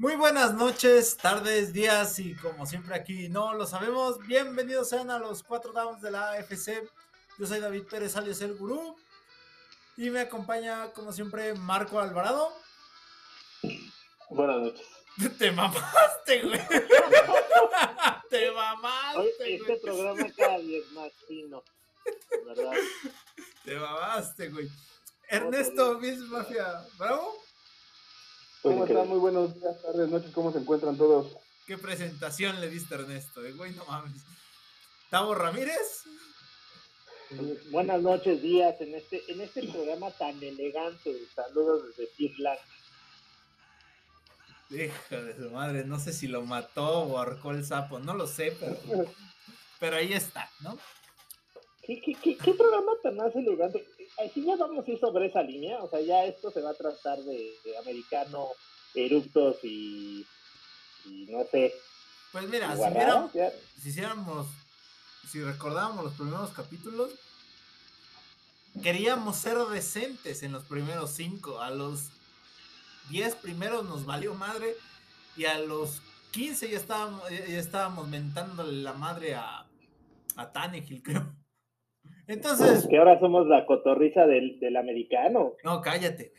Muy buenas noches, tardes, días y como siempre aquí no lo sabemos. Bienvenidos sean a los 4 downs de la AFC. Yo soy David Pérez, alias El Gurú. Y me acompaña como siempre Marco Alvarado. Buenas noches. Te mamaste, güey. Te mamaste, güey. Este programa cada vez más fino, ¿verdad? Te mamaste, güey. Ernesto, Miss Mafia, ¿bravo? ¿Cómo están? Muy buenos días, tardes, noches, ¿cómo se encuentran todos? Qué presentación le diste a Ernesto, güey, no mames. ¿Tavo Ramírez? Buenas noches, días, en este programa tan elegante. Saludos desde Pittsburgh. Hijo de su madre, no sé si lo mató o ahorcó el sapo, no lo sé, pero ahí está, ¿no? ¿Qué programa tan más elegante? Así ya vamos a ir sobre esa línea, o sea, ya esto se va a tratar de americano, eructos y no sé. Pues mira, si recordábamos los primeros capítulos, queríamos ser decentes en los primeros 5, a los 10 primeros nos valió madre y a los 15 ya estábamos mentándole la madre a Tannehill, creo. Entonces... que ahora somos la cotorriza del americano. No, cállate.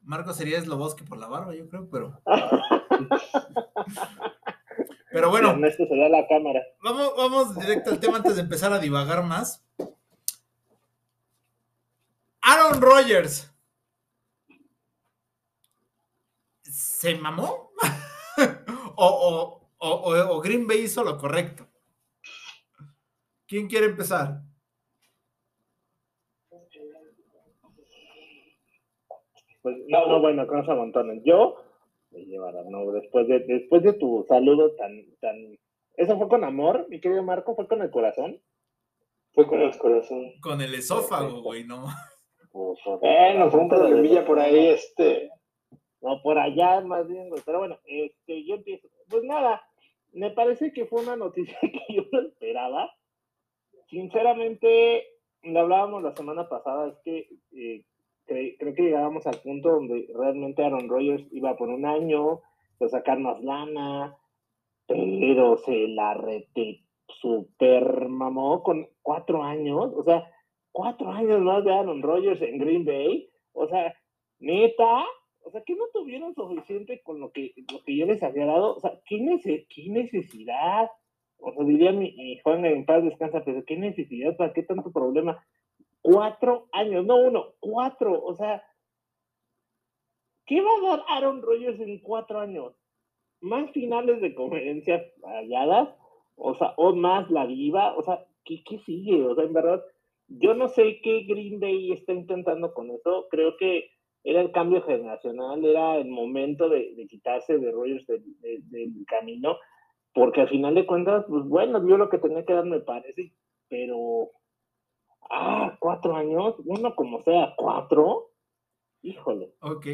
Marco sería Sloboski por la barba, yo creo, pero... pero bueno... Ernesto se da la cámara. Vamos directo al tema antes de empezar a divagar más. Aaron Rodgers ¿se mamó? ¿O Green Bay hizo lo correcto? ¿Quién quiere empezar? Pues no, con esa montón. Yo me llevará, no, después de tu saludo tan. ¿Eso fue con amor, mi querido Marco? ¿Fue con el corazón? Fue con el corazón. Con el esófago, güey, no. Bueno, fue un problemilla por ahí, no, por allá más bien, pero bueno, yo empiezo, pues nada, me parece que fue una noticia que yo no esperaba, sinceramente, le hablábamos la semana pasada, es que creo que llegábamos al punto donde realmente Aaron Rodgers iba por un año, a sacar más lana, pero se la super mamó con 4 años, o sea, 4 años más de Aaron Rodgers en Green Bay, o sea, neta, o sea, que no tuvieron suficiente con lo que yo les había dado, o sea, ¿qué necesidad? O sea, diría mi Juan en paz descansa, pero ¿qué necesidad? ¿Para qué tanto problema? 4 años, no 1, 4, o sea, ¿qué va a dar Aaron Rodgers en 4 años? ¿Más finales de conferencias falladas? O sea, ¿o más la viva? O sea, ¿qué sigue? O sea, en verdad... Yo no sé qué Green Bay está intentando con eso. Creo que era el cambio generacional, era el momento de quitarse de Rodgers del camino, porque al final de cuentas, pues bueno, yo lo que tenía que dar me parece, pero... 4 años, uno como sea, 4, híjole. Ok,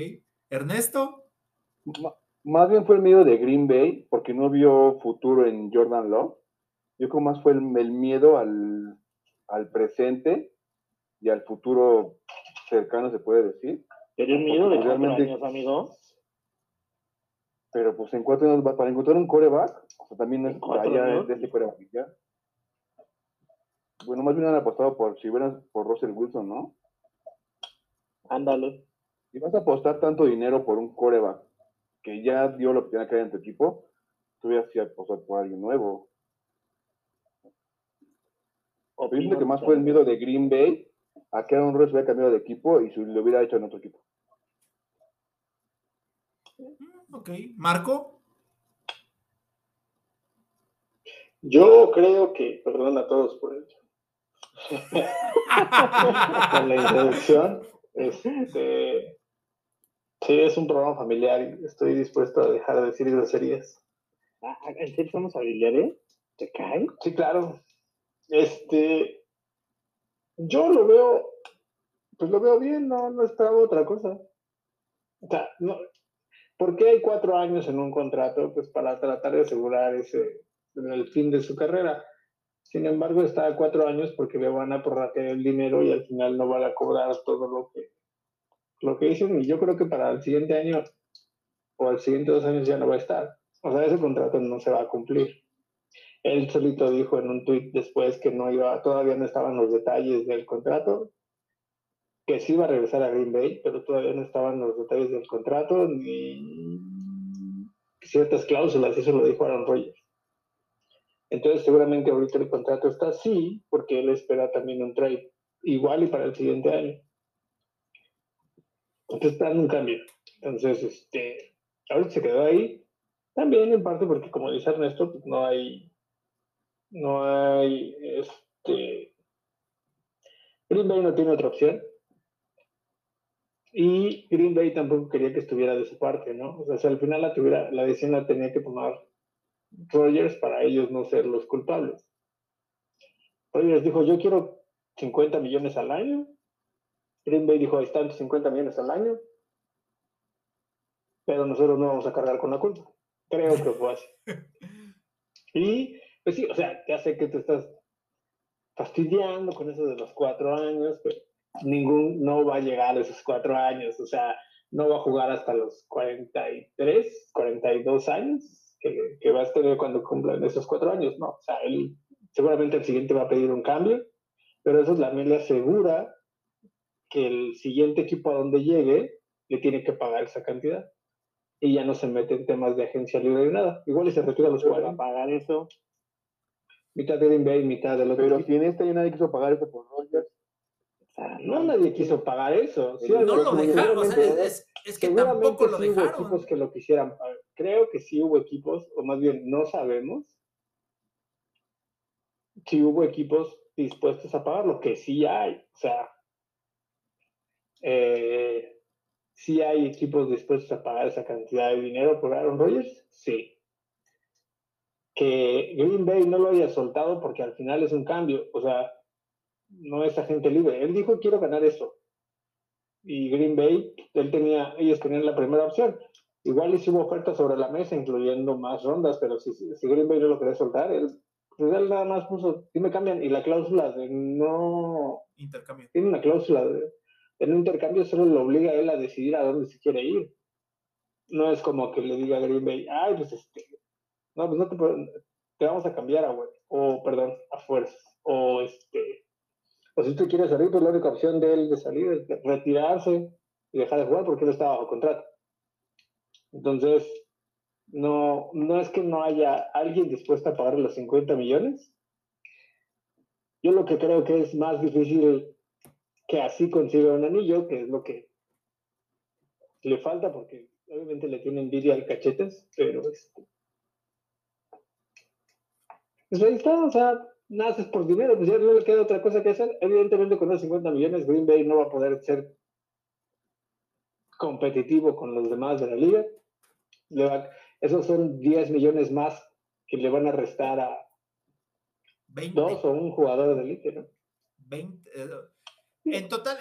¿Ernesto? Más bien fue el miedo de Green Bay, porque no vio futuro en Jordan Love. Yo creo más fue el miedo al presente y al futuro cercano, se puede decir. Pero el miedo de 4 años, amigo. Pero pues en 4 años, para encontrar un coreback, o sea, también es allá de este coreback, ya. Bueno, más bien han apostado por Russell Wilson, ¿no? Ándale. Si vas a apostar tanto dinero por un coreback que ya dio lo que tenía que haber en tu equipo, tú ya sí apostar por alguien nuevo. Opinión que más fue el miedo de Green Bay a que Aaron Rodgers hubiera cambiado de equipo y si lo hubiera hecho en otro equipo. Ok, Marco. Yo creo que, perdón a todos por ello. Con la introducción, sí, es un programa familiar. Estoy dispuesto a dejar de decir groserías. ¿En serio somos familiares? ¿Te caen? Sí, claro. Yo lo veo, pues lo veo bien, no esperaba otra cosa. O sea, no, ¿por qué hay 4 años en un contrato? Pues para tratar de asegurar el fin de su carrera. Sin embargo, está a 4 años porque le van a prorratear el dinero y al final no van a cobrar todo lo que lo que dicen, y yo creo que para el siguiente año o al siguiente 2 años ya no va a estar. O sea, ese contrato no se va a cumplir. Él solito dijo en un tuit después que no iba, todavía no estaban los detalles del contrato, que sí iba a regresar a Green Bay, pero todavía no estaban los detalles del contrato ni ciertas cláusulas, eso lo dijo Aaron Rodgers. Entonces seguramente ahorita el contrato está así porque él espera también un trade igual y para el siguiente año. Entonces está en un cambio. Entonces ahorita se quedó ahí también en parte porque, como dice Ernesto, pues no hay Green Bay no tiene otra opción. Y Green Bay tampoco quería que estuviera de su parte, ¿no? O sea, si al final la decisión la tenía que tomar Rodgers para ellos no ser los culpables. Rodgers dijo, yo quiero 50 millones al año. Green Bay dijo, ahí están 50 millones al año. Pero nosotros no vamos a cargar con la culpa. Creo que fue así. Y, pues sí, o sea, ya sé que te estás fastidiando con eso de los 4 años, pero no va a llegar a esos 4 años, o sea, no va a jugar hasta los 43, 42 años que va a tener cuando cumplan esos 4 años, ¿no? O sea, él seguramente el siguiente va a pedir un cambio, pero eso también le asegura que el siguiente equipo a donde llegue le tiene que pagar esa cantidad y ya no se mete en temas de agencia libre ni nada. Igual y se retira los jugadores. Pagar eso. Mitad de Green Bay, mitad del otro. Pero si en este ya nadie quiso pagar eso por Rodgers. No, nadie quiso pagar eso. Sí, no lo dejaron, o sea, es que tampoco lo dejaron. Hubo equipos que lo quisieran pagar. Creo que sí hubo equipos, o más bien no sabemos si hubo equipos dispuestos a pagarlo, que sí hay. O sea, sí hay equipos dispuestos a pagar esa cantidad de dinero por Aaron Rodgers, sí. Que Green Bay no lo haya soltado porque al final es un cambio, o sea, no es agente libre. Él dijo, quiero ganar eso. Y Green Bay, ellos tenían la primera opción. Igual les hubo ofertas sobre la mesa, incluyendo más rondas, pero si Green Bay no lo quería soltar, él nada más puso, sí me cambian, y la cláusula de no intercambio. Tiene una cláusula de no intercambio, solo lo obliga a él a decidir a dónde se quiere ir. No es como que le diga a Green Bay, ay, pues no, pues no te vamos a cambiar a a fuerzas, o o si tú quieres salir, pues la única opción de él de salir es de retirarse y dejar de jugar porque él está bajo contrato. Entonces, no es que no haya alguien dispuesto a pagar los 50 millones. Yo lo que creo que es más difícil que así consiga un anillo, que es lo que le falta, porque obviamente le tiene envidia al Cachetes, pero pues ahí está, o sea, naces por dinero, pues ya no le queda otra cosa que hacer. Evidentemente con los 50 millones Green Bay no va a poder ser competitivo con los demás de la liga. Esos son 10 millones más que le van a restar a 20. Dos o un jugador de élite, ¿no? 20. En total,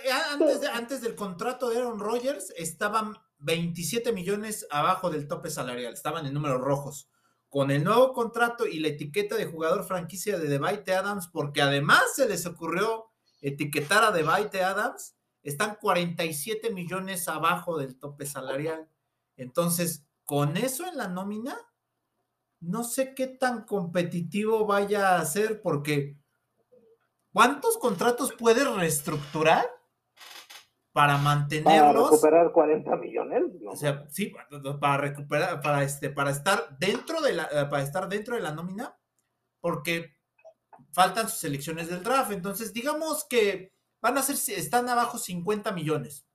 antes del contrato de Aaron Rodgers estaban 27 millones abajo del tope salarial, estaban en números rojos. Con el nuevo contrato y la etiqueta de jugador franquicia de Davante Adams, porque además se les ocurrió etiquetar a Davante Adams, están 47 millones abajo del tope salarial. Entonces, con eso en la nómina, no sé qué tan competitivo vaya a ser, porque ¿cuántos contratos puede reestructurar para mantenerlos? ¿Para recuperar 40 millones? No. O sea, sí, para recuperar, para estar dentro de la nómina, porque faltan sus selecciones del draft. Entonces, digamos que están abajo 50 millones,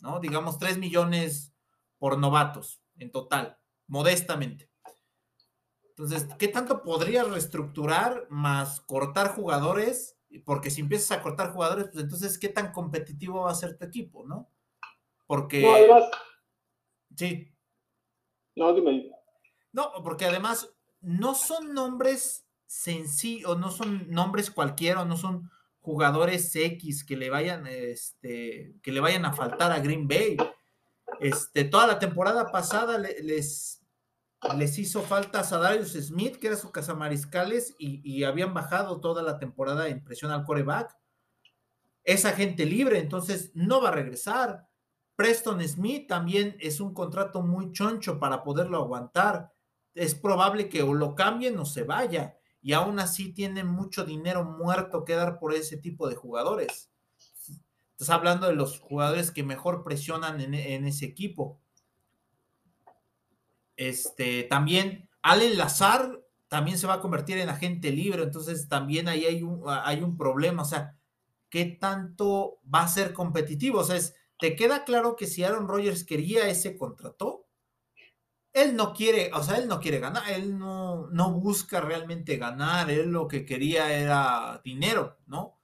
¿no? Digamos 3 millones por novatos en total, modestamente. Entonces, ¿qué tanto podrías reestructurar más cortar jugadores? Porque si empiezas a cortar jugadores, pues entonces, ¿qué tan competitivo va a ser tu equipo, no? Porque... No, además... Sí. No, dime. No, porque además no son nombres sencillos, no son nombres cualquiera, no son jugadores X que le vayan a faltar a Green Bay. Toda la temporada pasada les hizo falta a Zadarius Smith, que era su cazamariscales, y habían bajado toda la temporada en presión al quarterback. Es agente libre, entonces no va a regresar. Preston Smith también es un contrato muy choncho para poderlo aguantar. Es probable que o lo cambien o se vaya, y aún así tiene mucho dinero muerto que dar por ese tipo de jugadores. Estás hablando de los jugadores que mejor presionan en ese equipo. También Allen Lazard también se va a convertir en agente libre, entonces también ahí hay un problema. O sea, ¿qué tanto va a ser competitivo? O sea, ¿te queda claro que si Aaron Rodgers quería ese contrato? Él no quiere, o sea, él no quiere ganar, él no busca realmente ganar, él lo que quería era dinero, ¿no?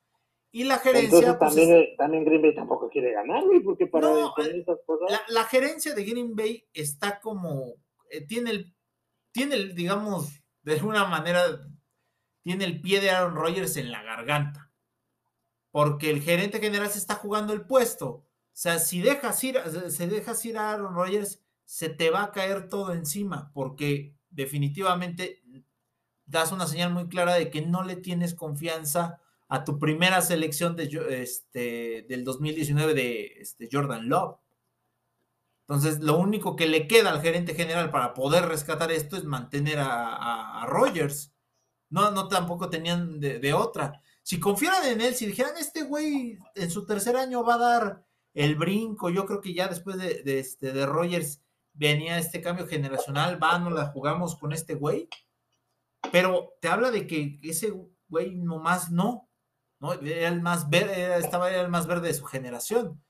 Y la gerencia... Entonces, pues, también Green Bay tampoco quiere ganar, güey, porque para esas cosas... La gerencia de Green Bay está como... tiene el, digamos, de alguna manera, tiene el pie de Aaron Rodgers en la garganta, porque el gerente general se está jugando el puesto. O sea, si dejas ir a Aaron Rodgers, se te va a caer todo encima, porque definitivamente das una señal muy clara de que no le tienes confianza a tu primera selección del 2019 de Jordan Love. Entonces, lo único que le queda al gerente general para poder rescatar esto es mantener a Rodgers. No tampoco tenían de otra. Si confiaran en él, si dijeran, este güey en su tercer año va a dar el brinco, yo creo que ya después de Rodgers venía este cambio generacional, no la jugamos con este güey, pero te habla de que ese güey nomás no, era el más verde, era el más verde de su generación.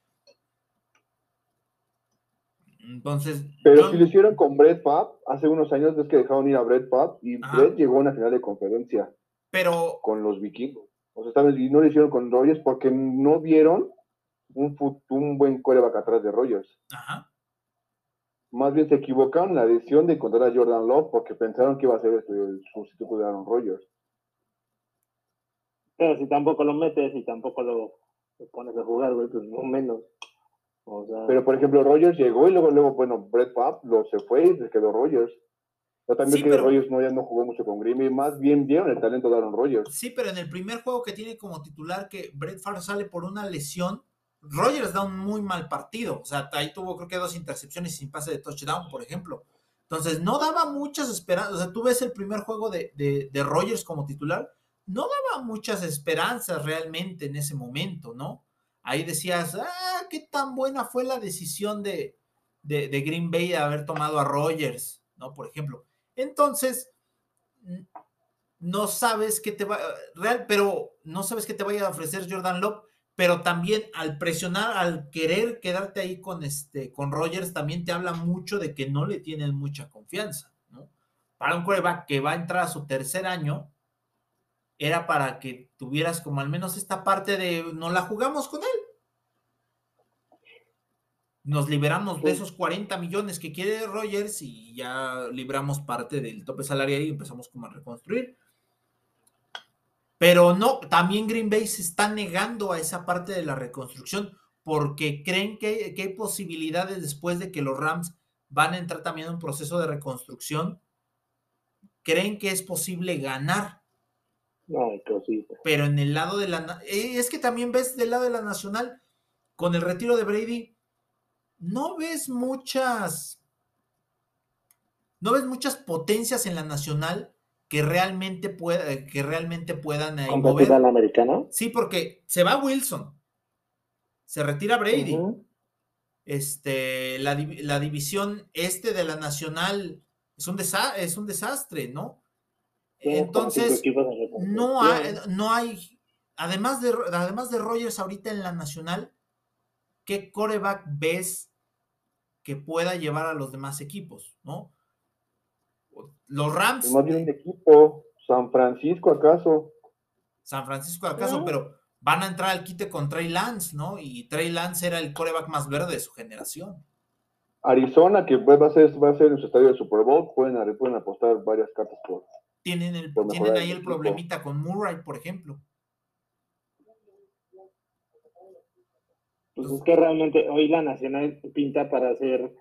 Entonces, pero si lo hicieron con Brett Favre hace unos años, ves que dejaron ir a Brett Favre y Brett llegó a una final de conferencia, pero con los vikingos, o sea, ¿sabes? Y no lo hicieron con Rodgers porque no vieron un buen coreback atrás de Rodgers. Ajá. Más bien se equivocaron en la decisión de encontrar a Jordan Love porque pensaron que iba a ser el sustituto de Aaron Rodgers. Pero si tampoco lo metes y tampoco lo pones a jugar, güey, pues no menos. O sea... Pero, por ejemplo, Rodgers llegó y luego bueno, Brett Favre se fue y se quedó Rodgers. Yo también creo que Rodgers ya no jugó mucho con Green Bay, más bien vieron el talento de Aaron Rodgers. Sí, pero en el primer juego que tiene como titular que Brett Favre sale por una lesión, Rodgers da un muy mal partido. O sea, ahí tuvo creo que 2 intercepciones sin pase de touchdown, por ejemplo. Entonces, no daba muchas esperanzas. O sea, tú ves el primer juego de Rodgers como titular, no daba muchas esperanzas realmente en ese momento, ¿no? Ahí decías, qué tan buena fue la decisión de Green Bay de haber tomado a Rodgers, ¿no? Por ejemplo. Entonces, no sabes qué te vaya a ofrecer Jordan Love, pero también al querer quedarte ahí con Rodgers, también te habla mucho de que no le tienen mucha confianza, ¿no? Para un quarterback que va a entrar a su tercer año, era para que tuvieras como al menos esta parte de no la jugamos con él. Nos liberamos de esos 40 millones que quiere Rodgers y ya libramos parte del tope salarial y empezamos como a reconstruir. Pero no, también Green Bay se está negando a esa parte de la reconstrucción porque creen que hay posibilidades después de que los Rams van a entrar también en un proceso de reconstrucción. Creen que es posible ganar. No, pero en el lado de la... Es que también ves del lado de la nacional, con el retiro de Brady, no ves muchas potencias en la nacional que realmente puedan competir a la americana. Sí, porque se va Wilson, se retira Brady, la división de la nacional es un desastre, ¿no? Entonces, no hay, además de Rodgers ahorita en la nacional, ¿qué quarterback ves que pueda llevar a los demás equipos, no? Los Rams. No tienen equipo. San Francisco acaso, pero van a entrar al quite con Trey Lance, ¿no? Y Trey Lance era el quarterback más verde de su generación. Arizona, que va a ser en su estadio de Super Bowl, pueden apostar varias cartas por... Tienen ahí el problemita con Murray, por ejemplo. Pues es que realmente hoy la nacional pinta para ser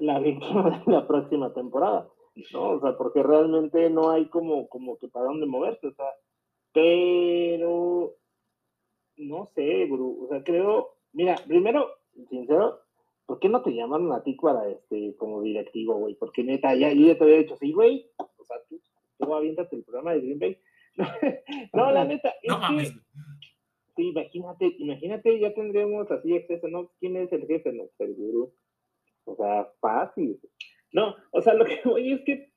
la víctima de la próxima temporada, ¿no? O sea, porque realmente no hay como que para dónde moverse, o sea, pero no sé, Guru, o sea, creo, mira, primero sincero, ¿por qué no te llamaron a ti para como directivo, güey? Porque neta, yo ya te había dicho, sí, güey, o sea, tú aviéntate el programa de Green Bay. No, la neta, no mames. Sí, imagínate, ya tendremos así acceso, ¿no? ¿Quién es el jefe? No, el gurú. O sea, fácil. No, o sea, lo que voy es que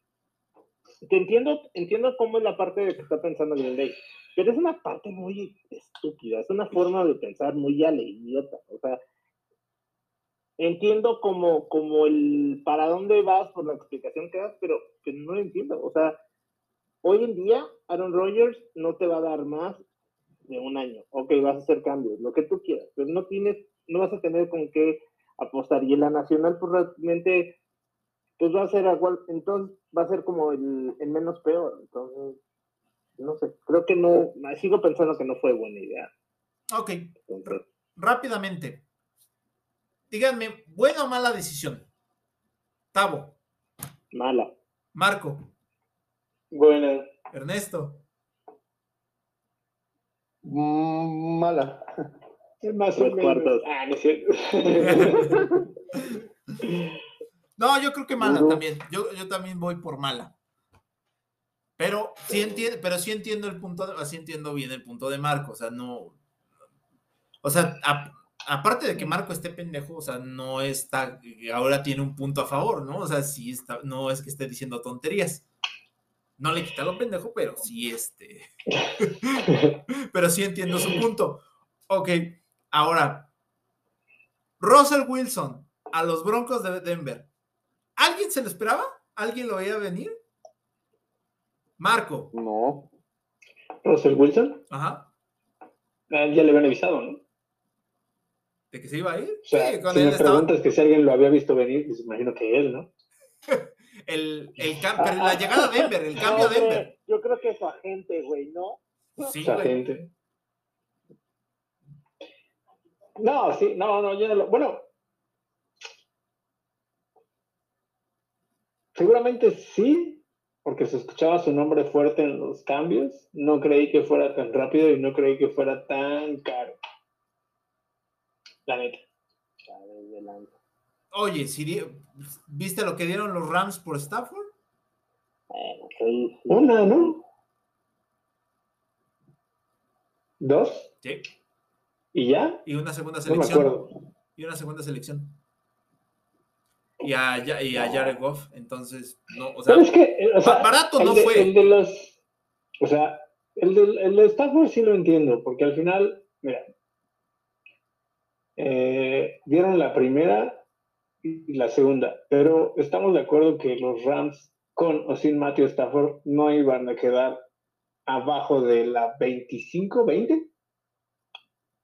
te entiendo cómo es la parte de que está pensando Green Bay, pero es una parte muy estúpida, es una forma de pensar muy a la idiota. O sea, entiendo como el para dónde vas por la explicación que das, pero que no lo entiendo. O sea, hoy en día Aaron Rodgers no te va a dar más de un año. Ok, vas a hacer cambios, lo que tú quieras, pero no vas a tener con qué apostar. Y en la nacional, pues realmente, pues va a ser igual, entonces va a ser como el menos peor. Entonces, no sé, creo que no, sigo pensando que no fue buena idea. Ok, entonces, rápidamente, díganme, ¿buena o mala decisión? Tavo. Mala. Marco. Buena. Ernesto. Mala. Más o menos. Ah, no sé. No, yo creo que mala también. Yo también voy por mala. Pero sí entiendo el punto, así entiendo bien el punto de Marco. O sea, no. O sea, aparte de que Marco esté pendejo, o sea, no está. Ahora tiene un punto a favor, ¿no? O sea, sí está. No es que esté diciendo tonterías. No le quita lo pendejo, pero sí pero sí entiendo su punto. Ok, ahora, Russell Wilson a los Broncos de Denver. ¿Alguien se lo esperaba? ¿Alguien lo veía venir? Marco. No. ¿Russell Wilson? Ajá. Ya le habían avisado, ¿no? ¿De que se iba a ir? O sea, sí, con él estaba. Preguntas que si alguien lo había visto venir, pues imagino que él, ¿no? La llegada a Denver, el cambio a Denver. Yo creo que su agente, güey, ¿no? Sí, su agente. No, sí, no, yo no lo... Bueno. Seguramente sí, porque se escuchaba su nombre fuerte en los cambios. No creí que fuera tan rápido y no creí que fuera tan caro. La neta. Oye, ¿viste lo que dieron los Rams por Stafford? Sí. Una, ¿no? ¿Dos? Sí. ¿Y ya? Y una segunda selección. No me acuerdo. Y una segunda selección. Y a Jared Goff. Entonces, no, o sea... Pero es que, o sea, barato no fue. El de los... O sea, el de Stafford sí lo entiendo, porque al final, mira... dieron la primera... y la segunda, pero estamos de acuerdo que los Rams con o sin Matthew Stafford no iban a quedar abajo de la 25-20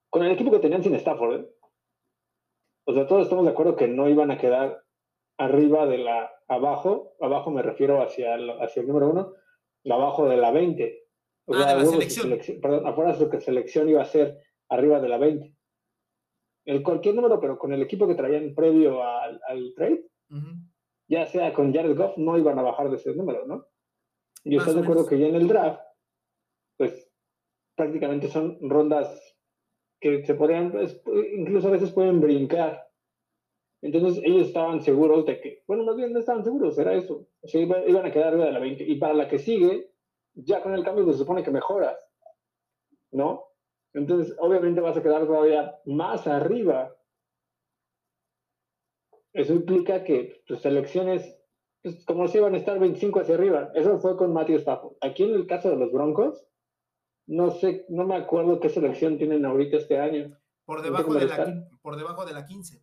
con el equipo que tenían sin Stafford, ¿eh? O sea, todos estamos de acuerdo que no iban a quedar arriba de la abajo me refiero hacia el número 1, abajo de la 20, o sea, de la selección. Perdón, afuera su selección iba a ser arriba de la 20. Cualquier número, pero con el equipo que traían previo al trade, ya sea con Jared Goff, no iban a bajar de ese número, ¿no? Y estás de acuerdo que ya en el draft, pues prácticamente son rondas que se podrían, pues, incluso a veces pueden brincar. Entonces ellos estaban seguros de que, bueno, más bien no estaban seguros, era eso. O sea, iban a quedar arriba de la 20. Y para la que sigue, ya con el cambio se supone que mejoras, ¿no? Entonces, obviamente vas a quedar todavía más arriba. Eso implica que tus selecciones, pues, como si iban a estar 25 hacia arriba. Eso fue con Matthew Stafford. Aquí en el caso de los Broncos, no sé, no me acuerdo qué selección tienen ahorita este año. Por debajo de la 15.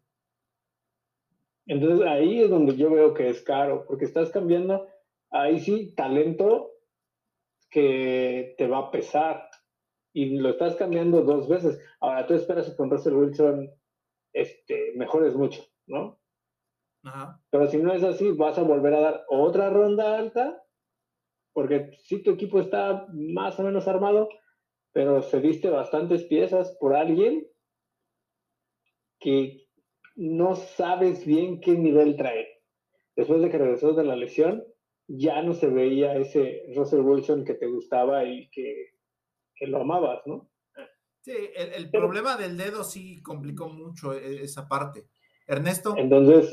Entonces, ahí es donde yo veo que es caro, porque estás cambiando, ahí sí, talento que te va a pesar. Y lo estás cambiando dos veces. Ahora, tú esperas que con Russell Wilson mejores mucho, ¿no? Ajá. Pero si no es así, vas a volver a dar otra ronda alta, porque sí, tu equipo está más o menos armado, pero cediste bastantes piezas por alguien que no sabes bien qué nivel trae. Después de que regresó de la lesión, ya no se veía ese Russell Wilson que te gustaba y que lo amabas, ¿no? Sí, el problema del dedo sí complicó mucho esa parte. Ernesto. Entonces.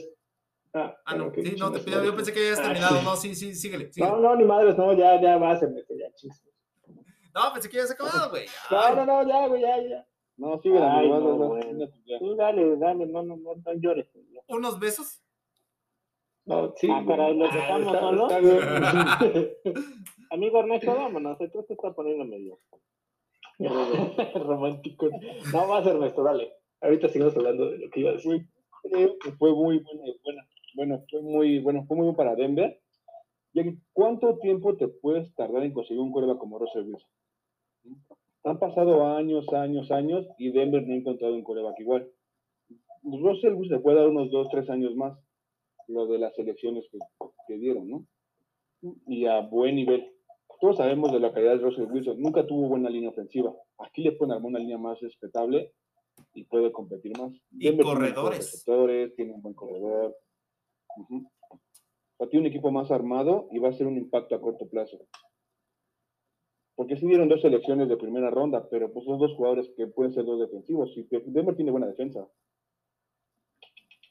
Sí, no, te pido. Yo pensé que ya habías terminado. Sí. No, sí, síguele. No, ni madres, no, ya va, se mete, ya, chiste. No, pensé que ya se acabado, güey. No, ya, güey, ya. No, síguele, no. Tú dale, no llores. Ya. ¿Unos besos? No, sí. Caray, los dejamos solos. Amigo Ernesto, vámonos, tú te estás poniendo medio romántico. No va a ser Ernesto, dale. Ahorita seguimos hablando de lo que iba a decir. Fue muy buena. Bueno, fue muy bueno para Denver. ¿Y cuánto tiempo te puedes tardar en conseguir un quarterback como Russell Wilson? Han pasado años y Denver no ha encontrado un quarterback igual. Russell Wilson le puede dar unos 2-3 años más, lo de las selecciones que dieron, ¿no? Y a buen nivel. Todos sabemos de la calidad de Russell Wilson. Nunca tuvo buena línea ofensiva. Aquí le pueden armar una línea más respetable y puede competir más. Y Denver tiene un buen corredor. Uh-huh. O tiene un equipo más armado y va a ser un impacto a corto plazo. Porque sí dieron 2 selecciones de primera ronda, pero pues son 2 jugadores que pueden ser 2 defensivos. Y Denver tiene buena defensa.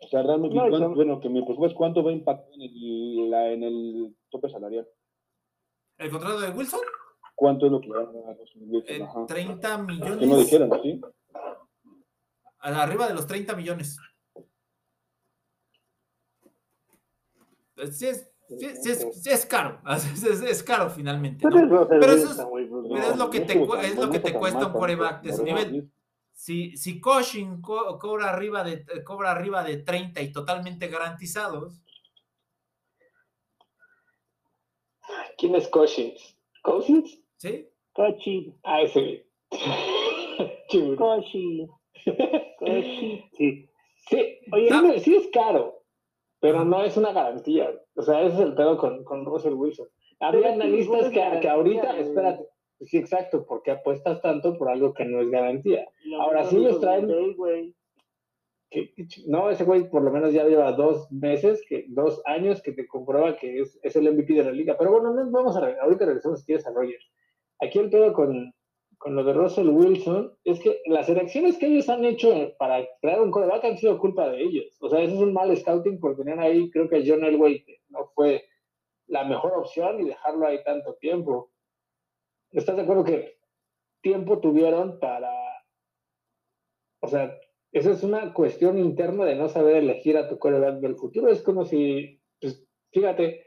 O sea, realmente, que me preocupa es cuánto va a impactar en el tope salarial. ¿El contrato de Wilson? ¿Cuánto es lo que va a ganar Wilson? 30 millones. ¿Qué no dijeron, sí? Arriba de los 30 millones. Sí es caro. Es caro finalmente, ¿no? Pero es lo que te cuesta un quarterback de su nivel. Si Cushing cobra arriba de 30 y totalmente garantizados. ¿Quién es Cushing? ¿Cushing? Sí. Cushing. Ese. Cushing. Sí. Oye, sí es caro, pero no es una garantía. O sea, ese es el pedo con Russell Wilson. Había analistas que ahorita, espérate. Sí, exacto, porque apuestas tanto por algo que no es garantía. Ahora sí los traen. No, ese güey por lo menos ya lleva 2 años que te comprueba que es el MVP de la liga. Pero bueno, ahorita regresamos si quieres a Rodgers. Aquí el pedo con lo de Russell Wilson es que las elecciones que ellos han hecho para crear un quarterback han sido culpa de ellos. O sea, eso es un mal scouting por tener ahí, creo que John Elway no fue la mejor opción y dejarlo ahí tanto tiempo. ¿Estás de acuerdo que tiempo tuvieron para...? O sea, esa es una cuestión interna de no saber elegir a tu quarterback del futuro. Es como si, pues, fíjate,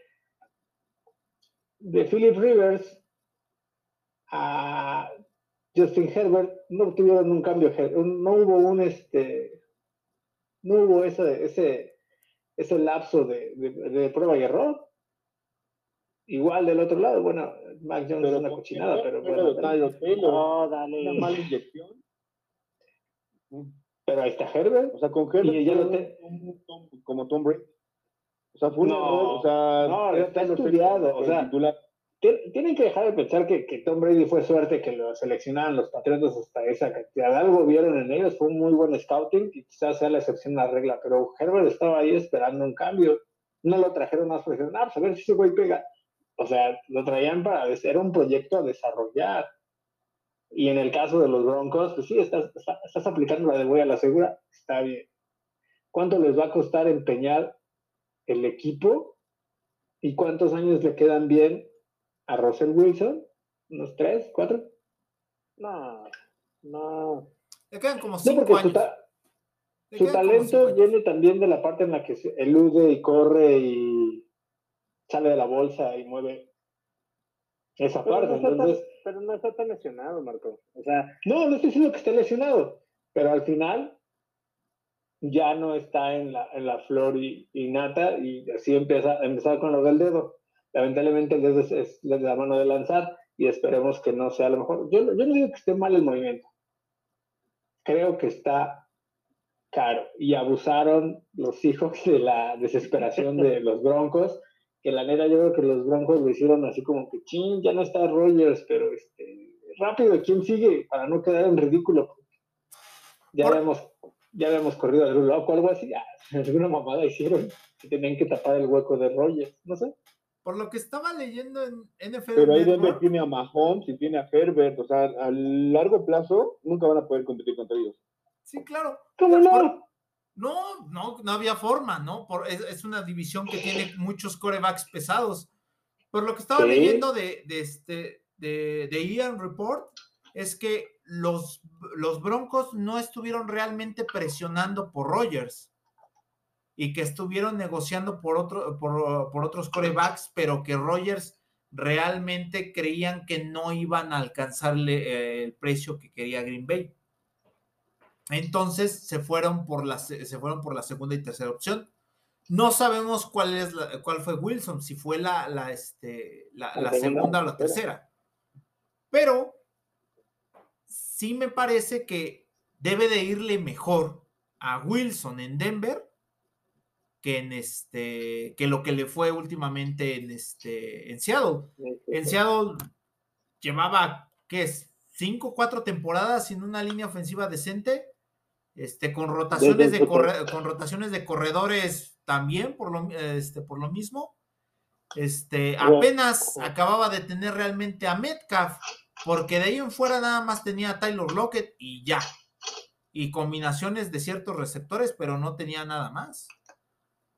de Philip Rivers a Justin Herbert no tuvieron un cambio, no hubo ese lapso de prueba y error. Igual del otro lado, bueno, Mac Jones es una cochinada, pero bueno. Dale. Una mala inyección. Pero ahí está Herbert. O sea, con Herbert. Y ya como Tom Brady. O sea, fue un error. O sea, no, está estudiado. O sea, tienen que dejar de pensar que Tom Brady fue suerte que lo seleccionaron los Patriotas hasta esa cantidad. Algo vieron en ellos, fue un muy buen scouting y quizás sea la excepción a la regla. Pero Herbert estaba ahí esperando un cambio. No lo trajeron más porque dijeron, a ver si ese güey pega. O sea, lo traían era un proyecto a desarrollar. Y en el caso de los Broncos, pues sí, estás aplicando la de voy a la segura, está bien. ¿Cuánto les va a costar empeñar el equipo? ¿Y cuántos años le quedan bien a Russell Wilson? ¿Unos 3, 4? No. Le quedan como 5 años. Su talento viene también de la parte en la que se elude y corre y sale de la bolsa y mueve esa parte. Pero no está tan lesionado, Marco. O sea, no estoy diciendo que esté lesionado, pero al final ya no está en la flor y nata y así empezaba con lo del dedo. Lamentablemente el dedo es la mano de lanzar y esperemos que no sea lo mejor. Yo no digo que esté mal el movimiento. Creo que está caro y abusaron los hijos de la desesperación de los Broncos. Que la neta, yo creo que los Broncos lo hicieron así como que ching, ya no está Rodgers, pero rápido, ¿quién sigue? Para no quedar en ridículo. Ya habíamos corrido algún loco, algo así. Alguna mamada hicieron que tenían que tapar el hueco de Rodgers, no sé. Por lo que estaba leyendo en NFL... Pero ahí Denver tiene a Mahomes y tiene a Herbert. O sea, a largo plazo nunca van a poder competir contra ellos. Sí, claro. ¿Cómo no? No había forma, ¿no? Es una división que tiene muchos corebacks pesados. Por lo que estaba leyendo de Ian Report, es que los Broncos no estuvieron realmente presionando por Rodgers. Y que estuvieron negociando por otros corebacks, pero que Rodgers realmente creían que no iban a alcanzarle el precio que quería Green Bay. Entonces se fueron por la segunda y tercera opción. No sabemos cuál fue Wilson, si fue la segunda o la tercera. Pero sí me parece que debe de irle mejor a Wilson en Denver que lo que le fue últimamente en Seattle. En Seattle llevaba, ¿qué es? 4 temporadas sin una línea ofensiva decente, con rotaciones de corredores también, por lo mismo. Apenas acababa de tener realmente a Metcalf, porque de ahí en fuera nada más tenía a Tyler Lockett y ya. Y combinaciones de ciertos receptores, pero no tenía nada más.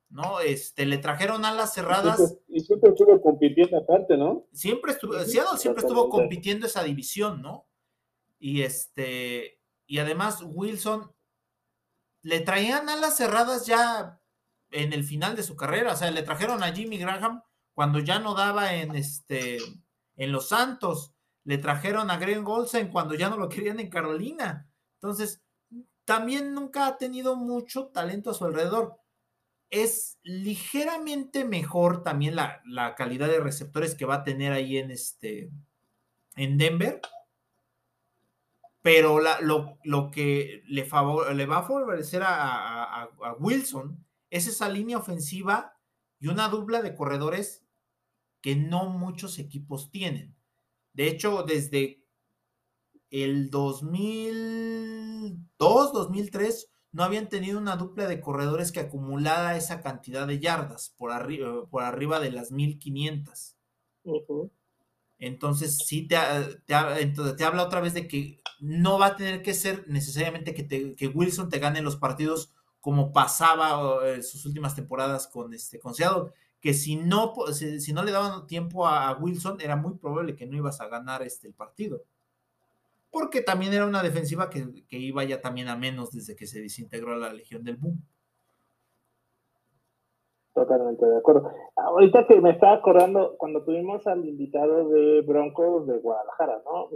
No, le trajeron alas cerradas. Y siempre estuvo compitiendo aparte, ¿no? Seattle siempre estuvo compitiendo esa división, ¿no? Y además Wilson le traían alas cerradas ya en el final de su carrera, o sea, le trajeron a Jimmy Graham cuando ya no daba en Los Santos, le trajeron a Greg Olsen cuando ya no lo querían en Carolina. Entonces, también nunca ha tenido mucho talento a su alrededor. Es ligeramente mejor también la calidad de receptores que va a tener ahí en Denver, pero lo que le va a favorecer a Wilson es esa línea ofensiva y una dupla de corredores que no muchos equipos tienen. De hecho, desde el 2002, 2003 no habían tenido una dupla de corredores que acumulara esa cantidad de yardas por arriba de las 1500. Uh-huh. Entonces, sí te habla otra vez de que no va a tener que ser necesariamente que Wilson te gane los partidos como pasaba en sus últimas temporadas con Seattle, que si no le daban tiempo a Wilson, era muy probable que no ibas a ganar el partido. Porque también era una defensiva que iba ya también a menos desde que se desintegró la Legión del Boom. Totalmente de acuerdo. Ahorita que me estaba acordando, cuando tuvimos al invitado de Broncos de Guadalajara, ¿no?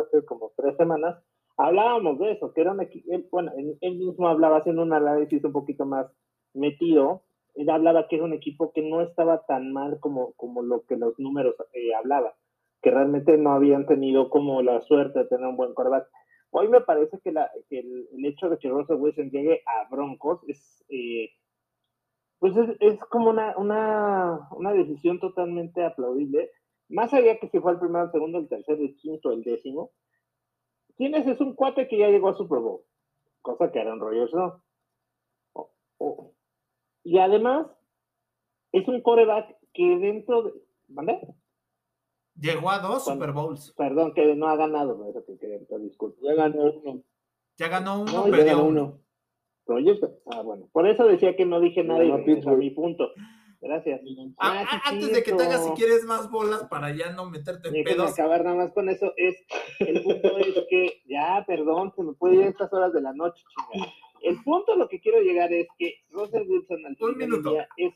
Hace como 3 semanas, hablábamos de eso, que era un equipo, bueno, él mismo hablaba haciendo un análisis un poquito más metido, él hablaba que era un equipo que no estaba tan mal como lo que los números hablaban, que realmente no habían tenido como la suerte de tener un buen quarterback. Hoy me parece que el hecho de que Russell Wilson llegue a Broncos es como una decisión totalmente aplaudible, más allá que si fue el primero, el segundo, el tercero, el quinto, el décimo. ¿Quiénes es un cuate que ya llegó a Super Bowl? Cosa que Aaron Rodgers no. Y además, es un quarterback que dentro de... ¿Vale? Llegó a 2 Super Bowls. Perdón, que no ha ganado. Eso que quería, disculpe. Ya ganó uno. Ya ganó uno, no, perdió uno. Bueno. Por eso decía que no dije nada. No, a mi punto. Gracias. Antes de que te hagas, si quieres, más bolas para ya no meterte en pedos. Acabar nada más con eso. El punto es que, ya, perdón, se me puede ir a estas horas de la noche, chingada. El punto a lo que quiero llegar es que Russell Wilson al final del día es...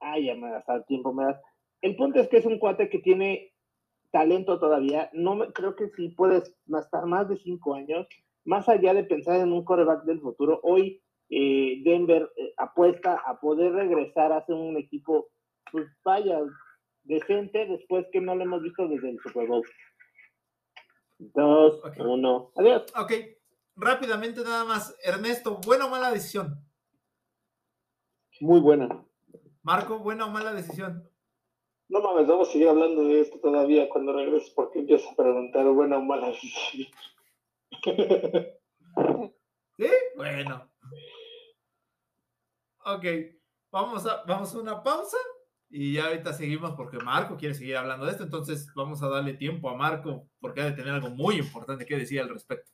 Ay, ya me das al tiempo, me das... El punto es que es un cuate que tiene talento todavía. Creo que sí puedes gastar más de 5 años, más allá de pensar en un quarterback del futuro. Hoy Denver apuesta a poder regresar a ser un equipo, pues vaya, decente, después que no lo hemos visto desde el Super Bowl. 2-1. Adiós. Ok, rápidamente nada más. Ernesto, ¿buena o mala decisión? Muy buena. Marco, ¿buena o mala decisión? No mames, vamos a seguir hablando de esto todavía cuando regreses, porque empiezas a preguntar buena o mala decisión. ¿Sí? Bueno. Ok, vamos a una pausa Y ya ahorita seguimos porque Marco quiere seguir hablando de esto, entonces vamos a darle tiempo a Marco porque ha de tener algo muy importante que decir al respecto.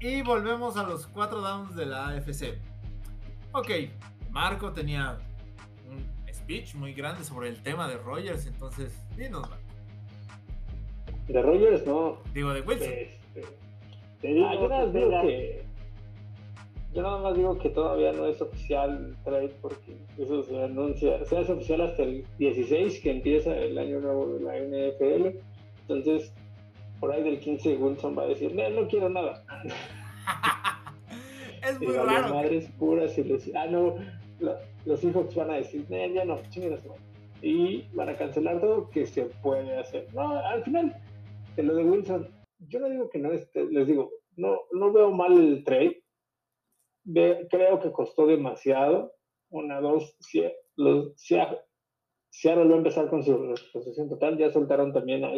Y volvemos a los 4 downs de la AFC. Ok, Marco tenía un speech muy grande sobre el tema de Rodgers, entonces dinos, Marco. De Rodgers no. Digo, de Wilson. Yo nada más digo que todavía no es oficial trade porque eso se anuncia. Se hace oficial hasta el 16 que empieza el año nuevo de la NFL. Entonces, por ahí del 15 Wilson va a decir, no quiero nada. Es muy raro. Madres puras y les... los Seahawks van a decir, ya no, chingados. Y van a cancelar todo que se puede hacer. No, al final, de lo de Wilson, yo no digo que no, les digo, no veo mal el trade. Creo que costó demasiado. Seattle va a empezar con su reposición total. Ya soltaron también a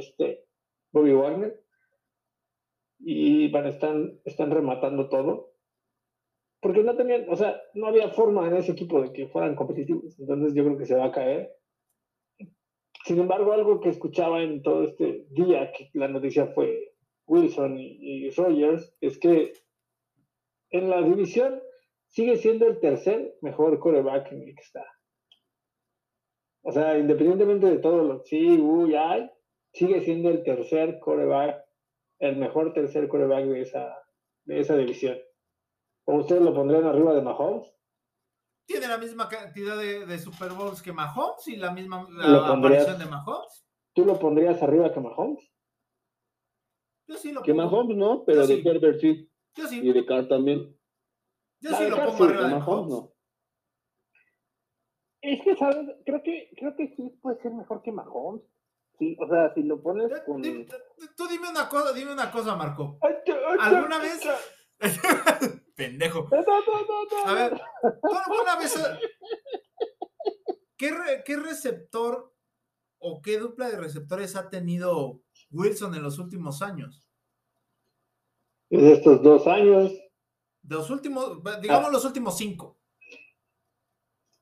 Bobby Wagner y están rematando todo porque no tenían, no había forma en ese equipo de que fueran competitivos, entonces yo creo que se va a caer. Sin embargo, algo que escuchaba en todo este día que la noticia fue Wilson y Rodgers es que en la división sigue siendo el tercer mejor quarterback en el que está, independientemente de todo lo que sigue siendo el tercer quarterback, el mejor tercer quarterback de esa división. ¿O ustedes lo pondrían arriba de Mahomes? Tiene la misma cantidad de Super Bowls que Mahomes y la misma aparición de Mahomes. ¿Tú lo pondrías arriba que Mahomes? Yo sí lo pongo. Que Mahomes no, pero de Herbert sí. Yo sí. Y de Carr también. Yo sí lo pongo arriba de Mahomes. No. Es que, ¿sabes? Creo que sí puede ser mejor que Mahomes. Sí, si lo pones con... Tú dime una cosa, Marco. ¿Alguna vez? Pendejo. A ver, ¿tú alguna vez... ¿Qué receptor o qué dupla de receptores ha tenido Wilson en los últimos años? En estos 2 años. De los últimos, digamos los últimos 5.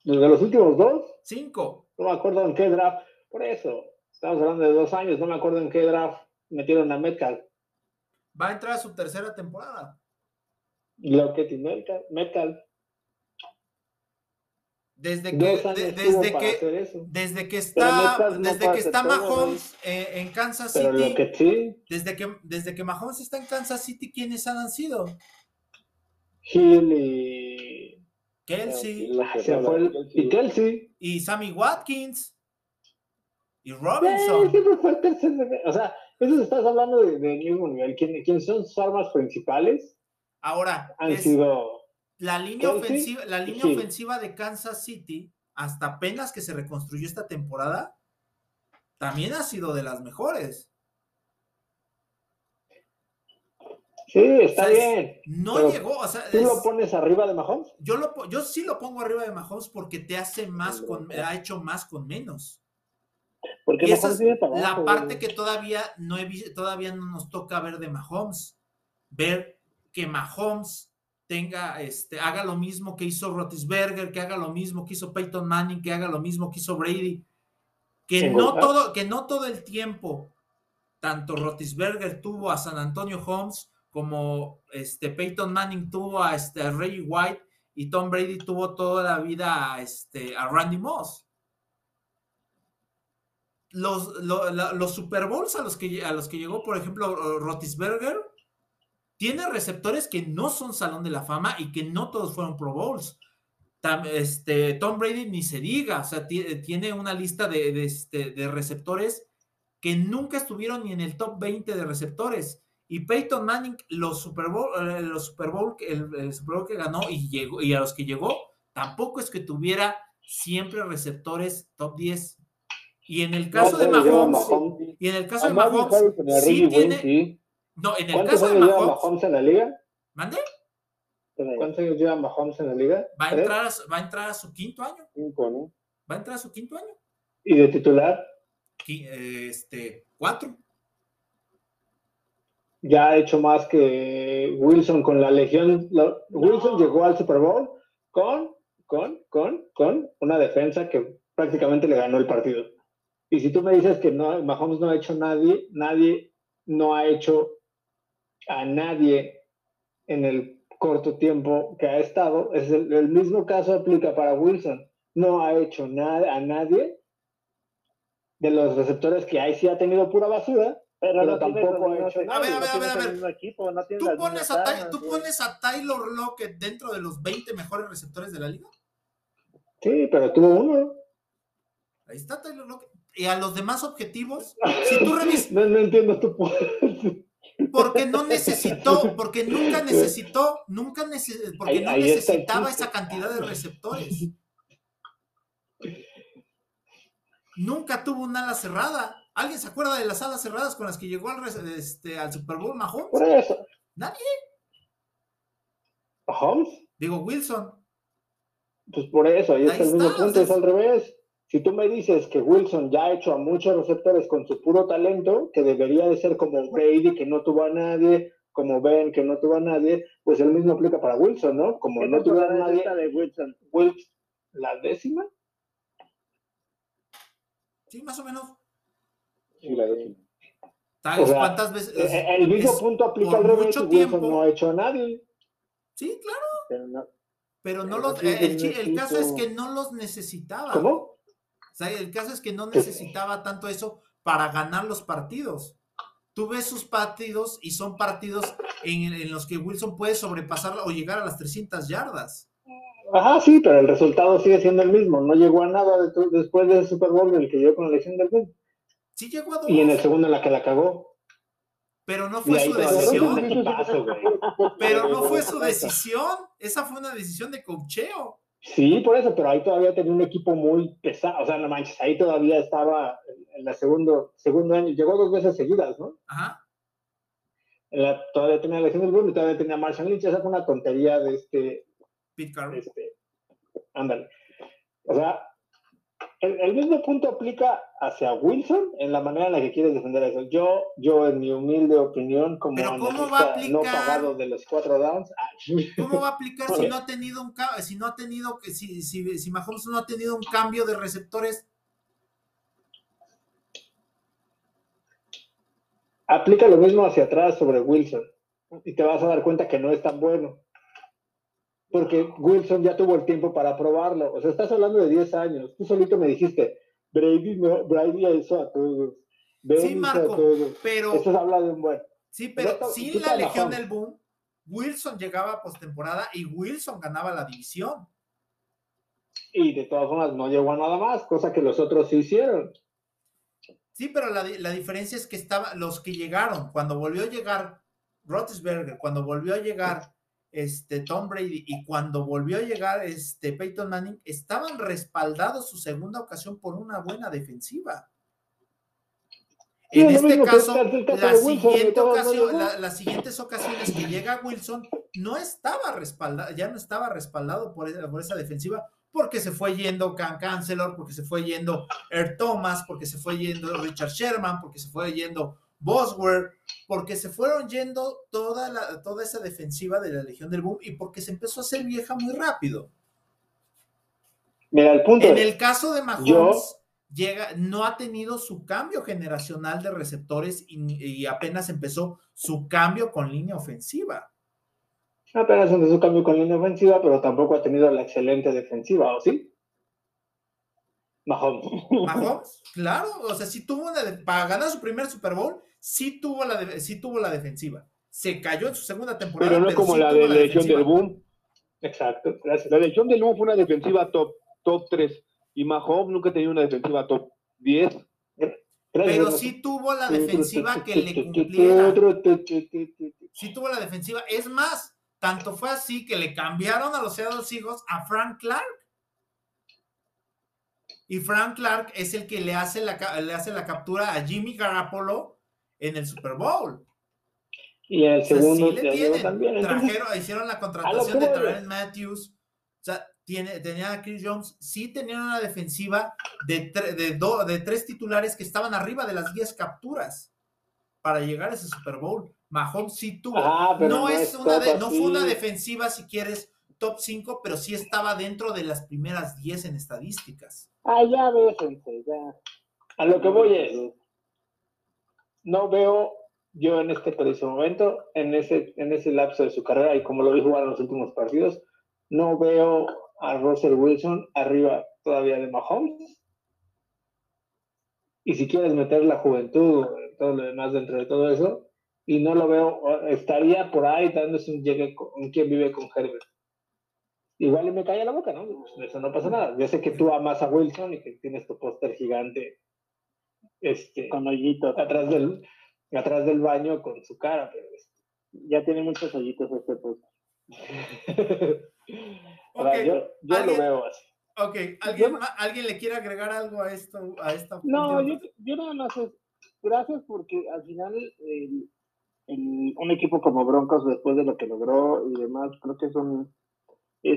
¿De los últimos 2? 5. No me acuerdo en qué draft. Por eso... Estamos hablando de 2 años, no me acuerdo en qué draft metieron a Metcalf. Va a entrar a su 3ª temporada. Lo que tiene Metcalf. Desde que está Mahomes en Kansas City. Pero lo que sí. Desde que Mahomes está en Kansas City, ¿quiénes han sido? Hill y Kelsey. Y Sammy Watkins. Y Robinson. Siempre fue el tercer. Eso estás hablando del mismo nivel. ¿Quiénes son sus armas principales? Ahora, han sido la línea ofensiva de Kansas City, hasta apenas que se reconstruyó esta temporada, también ha sido de las mejores. Sí, está bien. No llegó, ¿Tú lo pones arriba de Mahomes? Yo sí lo pongo arriba de Mahomes porque te hace más ha hecho más con menos. Y esa es la parte que todavía no nos toca ver de Mahomes. Ver que Mahomes tenga, haga lo mismo que hizo Roethlisberger, que haga lo mismo que hizo Peyton Manning, que haga lo mismo que hizo Brady. Que no todo el tiempo, tanto Roethlisberger tuvo a San Antonio Holmes, como Peyton Manning tuvo a Reggie White, y Tom Brady tuvo toda la vida a Randy Moss. Los Super Bowls a los que llegó, por ejemplo, Roethlisberger, tiene receptores que no son Salón de la Fama y que no todos fueron Pro Bowls. Tom Brady ni se diga, tiene una lista de receptores que nunca estuvieron ni en el top 20 de receptores. Y Peyton Manning, el Super Bowl que ganó y a los que llegó, tampoco es que tuviera siempre receptores top 10. Y en el caso de Mahomes, ¿Cuántos años lleva Mahomes en la liga? ¿Mande? ¿Cuántos años lleva Mahomes en la liga? Va a entrar a su 5º año. 5, ¿no? ¿Va a entrar a su 5º año? ¿Y de titular? 4. ya ha hecho más que Wilson con la Legión. Wilson llegó al Super Bowl con una defensa que prácticamente le ganó el partido. Y si tú me dices que no, Mahomes no ha hecho nadie no ha hecho a nadie en el corto tiempo que ha estado, es el mismo caso aplica para Wilson. No ha hecho nada a nadie de los receptores que ahí sí ha tenido pura basura. Pero no tampoco ha hecho nada. A ver. ¿Tú pones a Tyler Lockett dentro de los 20 mejores receptores de la liga? Sí, pero tuvo uno. Ahí está Tyler Lockett. Y a los demás objetivos, si tú revisas... No entiendo tu punto. Porque no necesitó, porque nunca necesitó, porque no necesitaba esa cantidad de receptores. Nunca tuvo una ala cerrada. ¿Alguien se acuerda de las alas cerradas con las que llegó al Super Bowl Mahomes? ¿Por eso? ¿Nadie? ¿Mahomes? Digo, Wilson. Pues por eso, ahí está el mismo punto, es al revés. Si tú me dices que Wilson ya ha hecho a muchos receptores con su puro talento, que debería de ser como Brady, que no tuvo a nadie, como Ben, que no tuvo a nadie, pues el mismo aplica para Wilson, ¿no? Como no tuvo a nadie. ¿Qué de Wilson? ¿La décima? Sí, más o menos. O sea, ¿cuántas veces? El mismo punto aplica al revés. Mucho tiempo no ha hecho a nadie. Sí, claro. El caso es que no los necesitaba. ¿Cómo? O sea, el caso es que no necesitaba tanto eso para ganar los partidos. Tú ves sus partidos y son partidos en los que Wilson puede sobrepasar o llegar a las 300 yardas. Ajá, sí, pero el resultado sigue siendo el mismo. No llegó a nada después del Super Bowl del que llegó con la Legión del Boom. Sí llegó a 2. Y en el segundo en la que la cagó. Pero no fue su decisión. Pero no fue su decisión. Esa fue una decisión de coacheo. Sí, por eso, pero ahí todavía tenía un equipo muy pesado. O sea, no manches, ahí todavía estaba en el segundo año. Llegó 2 veces seguidas, ¿no? Ajá. Todavía tenía la Legión del Boom y todavía tenía Marshall Lynch. Esa fue una tontería de Pete Carroll. Ándale. O sea, el mismo punto aplica hacia Wilson en la manera en la que quieres defender eso. Yo en mi humilde opinión, como analista no pagado de los 4 downs... ¿Cómo va a aplicar si no ha tenido un cambio? Si Mahomes no ha tenido un cambio de receptores. Aplica lo mismo hacia atrás sobre Wilson y te vas a dar cuenta que no es tan bueno. Porque Wilson ya tuvo el tiempo para probarlo. O sea, estás hablando de 10 años. Tú solito me dijiste, Brady hizo a todos. Sí, Marco, pero... Eso habla de un buen... Sí, pero sin la Legión del Boom, Wilson llegaba a postemporada y Wilson ganaba la división. Y de todas formas no llegó a nada más, cosa que los otros sí hicieron. Sí, pero la diferencia es que los que llegaron, cuando volvió a llegar Roethlisberger, cuando volvió a llegar... Tom Brady y cuando volvió a llegar Peyton Manning, estaban respaldados su segunda ocasión por una buena defensiva. Sí, en este caso, las siguientes ocasiones que llega Wilson no estaba respaldado, ya no estaba respaldado por esa defensiva, porque se fue yendo Cam Chancellor, porque se fue yendo Earl Thomas, porque se fue yendo Richard Sherman, porque se fue yendo Bosworth, porque se fueron yendo toda esa defensiva de la Legión del Boom y porque se empezó a hacer vieja muy rápido. Mira, el punto en el caso de Mahomes, no ha tenido su cambio generacional de receptores y apenas empezó su cambio con línea ofensiva. Apenas empezó su cambio con línea ofensiva, pero tampoco ha tenido la excelente defensiva, ¿o sí? Mahomes, claro, o sea, si tuvo para ganar su primer Super Bowl, sí tuvo la defensiva. Se cayó en su segunda temporada. Pero no como la de Legión del Boom. Exacto, gracias. La Legión del Boom fue una defensiva top 3 y Mahomes nunca tenía una defensiva top 10. Pero sí tuvo la defensiva que le cumpliera. Sí tuvo la defensiva. Es más, tanto fue así que le cambiaron a los Seattle Seahawks a Frank Clark. Y Frank Clark es el que le hace la captura a Jimmy Garoppolo en el Super Bowl. Y en el segundo también. Hicieron la contratación de Trey Matthews. O sea, tenía a Chris Jones. Sí tenían una defensiva de 3 titulares que estaban arriba de las 10 capturas para llegar a ese Super Bowl. Mahomes sí tuvo. No fue una defensiva, si quieres, top 5, pero sí estaba dentro de las primeras 10 en estadísticas. Ah, ya déjense, ya. A lo que voy es, no veo yo en este preciso momento, en ese lapso de su carrera, y como lo vi jugar en los últimos partidos, no veo a Russell Wilson arriba todavía de Mahomes. Y si quieres meter la juventud, todo lo demás dentro de todo eso, y no lo veo, estaría por ahí dándose un llegue con quien vive con Herbert. Igual me calla la boca, ¿no? Eso no pasa nada. Yo sé que tú amas a Wilson y que tienes tu póster gigante con hoyitos atrás del baño con su cara, pero ya tiene muchos hoyitos este póster. Okay. Yo lo veo así. Ok, ¿alguien le quiere agregar algo a esto? No, yo nada más es gracias, porque al final un equipo como Broncos, después de lo que logró y demás, creo que es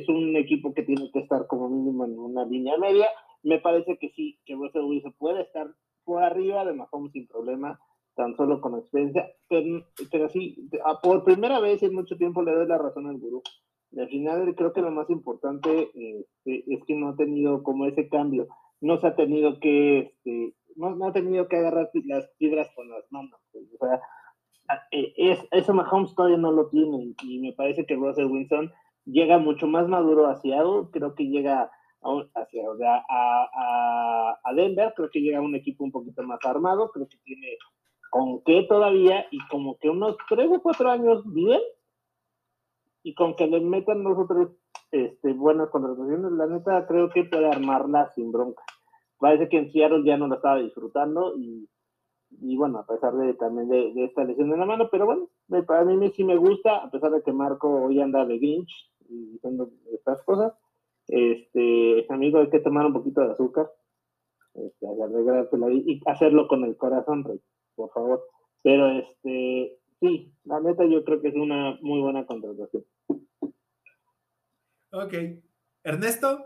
un equipo que tiene que estar como mínimo en una línea media. Me parece que sí, que Russell Wilson puede estar por arriba de Mahomes sin problema, tan solo con experiencia, pero sí, por primera vez en mucho tiempo le doy la razón al gurú. Al final creo que lo más importante es que no ha tenido como ese cambio, no ha tenido que agarrar las fibras con las manos, pues. O sea, eso Mahomes todavía no lo tiene, y me parece que Russell Wilson llega mucho más maduro hacia algo. Creo que llega a Denver, creo que llega a un equipo un poquito más armado, creo que tiene con qué todavía, y como que unos 3 o 4 años bien, y con que le metan 2 o 3 buenas contrataciones, la neta creo que puede armarla sin bronca. Parece que en Seattle ya no la estaba disfrutando, y bueno, a pesar de esta lesión en la mano, pero bueno, para mí sí me gusta, a pesar de que Marco hoy anda de Grinch y diciendo estas cosas. Amigo, hay que tomar un poquito de azúcar, y hacerlo con el corazón, Rey, por favor. Pero sí, la neta yo creo que es una muy buena contratación. Ok. ¿Ernesto?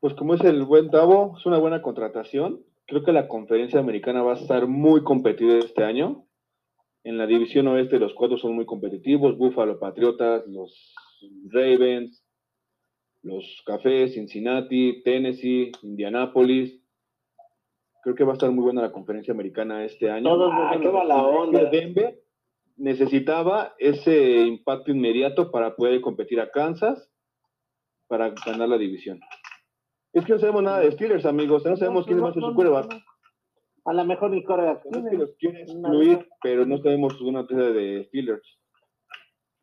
Pues como es el buen Tavo, es una buena contratación. Creo que la conferencia americana va a estar muy competida este año. En la división oeste los 4 son muy competitivos: Buffalo, Patriotas, los Ravens, los Cafés, Cincinnati, Tennessee, Indianapolis. Creo que va a estar muy buena la conferencia americana este año. Qué mala onda. Denver necesitaba ese impacto inmediato para poder competir a Kansas, para ganar la división. Es que no sabemos nada de Steelers, amigos. No sabemos quién va a ser su quarterback. A lo mejor ni quarterback. No es que los quieren excluir, pero no sabemos una teoría de Steelers.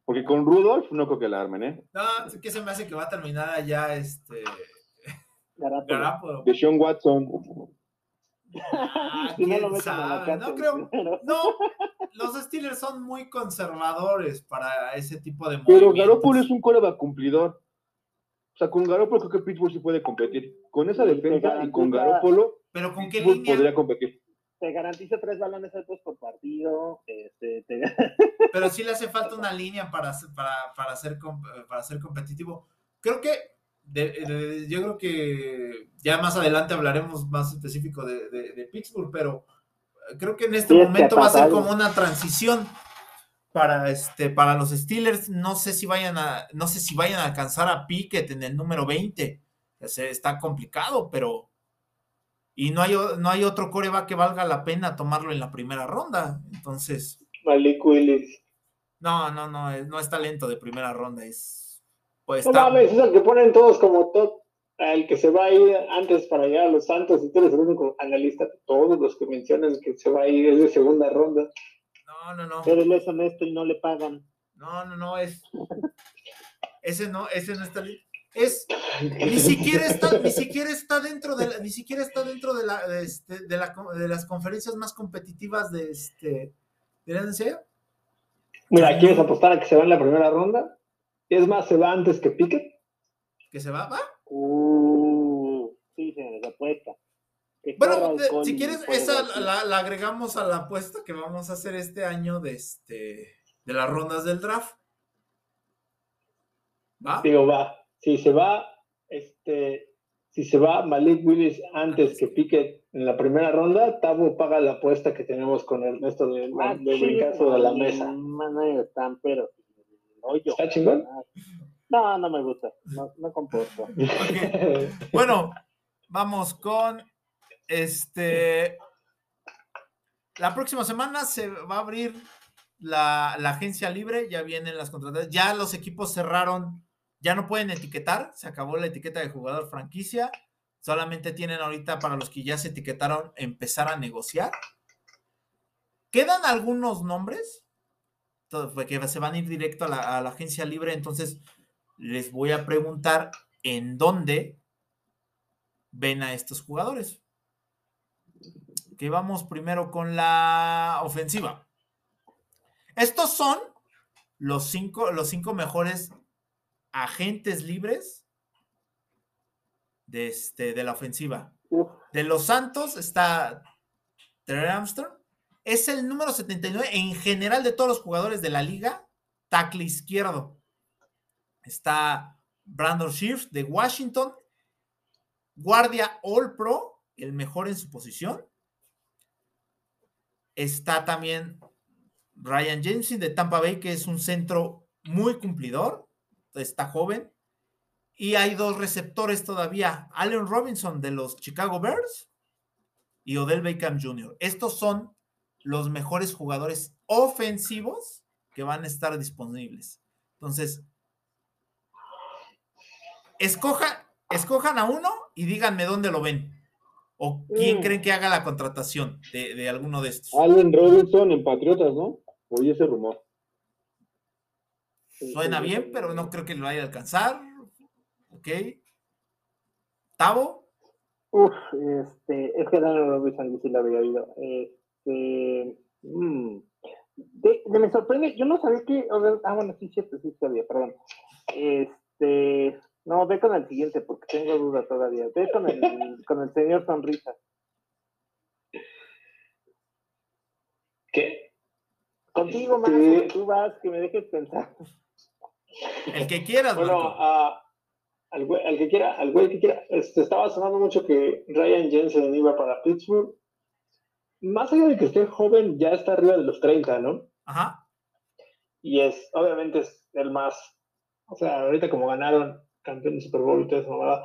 Porque con Rudolph no creo que la armen, ¿eh? No, es que se me hace que va a terminar allá Garápolo. De Sean Watson. Ah, no creo, no, los Steelers son muy conservadores para ese tipo de movimientos. Pero Garoppolo es un quarterback cumplidor. O sea, con Garoppolo creo que Pittsburgh sí puede competir. Con esa defensa y con Garoppolo, ¿pero con qué línea? Podría competir. Te garantiza 3 balones altos por partido. Pero sí le hace falta una línea para ser competitivo. Creo que yo creo que ya más adelante hablaremos más específico de Pittsburgh, pero creo que en este momento va a ser como una transición para los Steelers. No sé si vayan a alcanzar a Pickett en el número 20. Está complicado, pero y no hay otro coreback que valga la pena tomarlo en la primera ronda. Entonces, Malik Willis. No es talento de primera ronda, pues no mames, es el que ponen todos como top, el que se va a ir antes para llegar a los Santos, y tú eres el único analista, todos los que mencionan que se va a ir es de segunda ronda. No. Pero él es honesto y no le pagan. No, es ese no está, ni siquiera está dentro de las conferencias más competitivas de ¿de la NCAA? Mira, ¿quieres apostar a que se va en la primera ronda? Es más, ¿se va antes que Pickett? ¿Que se va? Sí, señores, la apuesta. Bueno, si quieres, esa la agregamos a la apuesta que vamos a hacer este año de las rondas del draft. ¿Va? Digo, va. Si se va Malik Willis antes que Pickett, en la primera ronda, Tabo paga la apuesta que tenemos con Ernesto de brincazo de la mesa. Mano, tan, pero hoyo. ¿Está chingón? No, no me gusta. No comporto. Okay. Bueno, vamos con la próxima semana se va a abrir la agencia libre, ya vienen las contrataciones, ya los equipos cerraron, ya no pueden etiquetar, se acabó la etiqueta de jugador franquicia, solamente tienen ahorita para los que ya se etiquetaron empezar a negociar. Quedan algunos nombres que se van a ir directo a la agencia libre, entonces les voy a preguntar en dónde ven a estos jugadores. Que vamos primero con la ofensiva. Estos son los cinco mejores agentes libres de la ofensiva. De Los Santos está Trey Lance. Es el número 79 en general de todos los jugadores de la liga. Tackle izquierdo. Está Brandon Scherf de Washington. Guardia All Pro, el mejor en su posición. Está también Ryan Jensen de Tampa Bay, que es un centro muy cumplidor, está joven, y hay dos receptores todavía, Allen Robinson de los Chicago Bears y Odell Beckham Jr. Estos son los mejores jugadores ofensivos que van a estar disponibles. Entonces, escojan a uno y díganme dónde lo ven. ¿O quién creen que haga la contratación de alguno de estos? Allen Robinson en Patriotas, ¿no? Oí ese rumor. Suena bien, pero no creo que lo vaya a alcanzar. Ok. ¿Tavo? Es que Allen Robinson sí lo había oído. Me sorprende, yo no sabía que... bueno, sí había, perdón. No, ve con el siguiente, porque tengo duda todavía. Ve con el señor Sonrisa. ¿Qué? Contigo, Mario, que tú vas, que me dejes pensar. El que quieras, bueno, al güey que quiera. Estaba sonando mucho que Ryan Jensen iba para Pittsburgh. Más allá de que esté joven, ya está arriba de los 30, ¿no? Ajá. Y obviamente es el más... O sea, ahorita como ganaron... campeón de Super Bowl y todo eso, ¿verdad?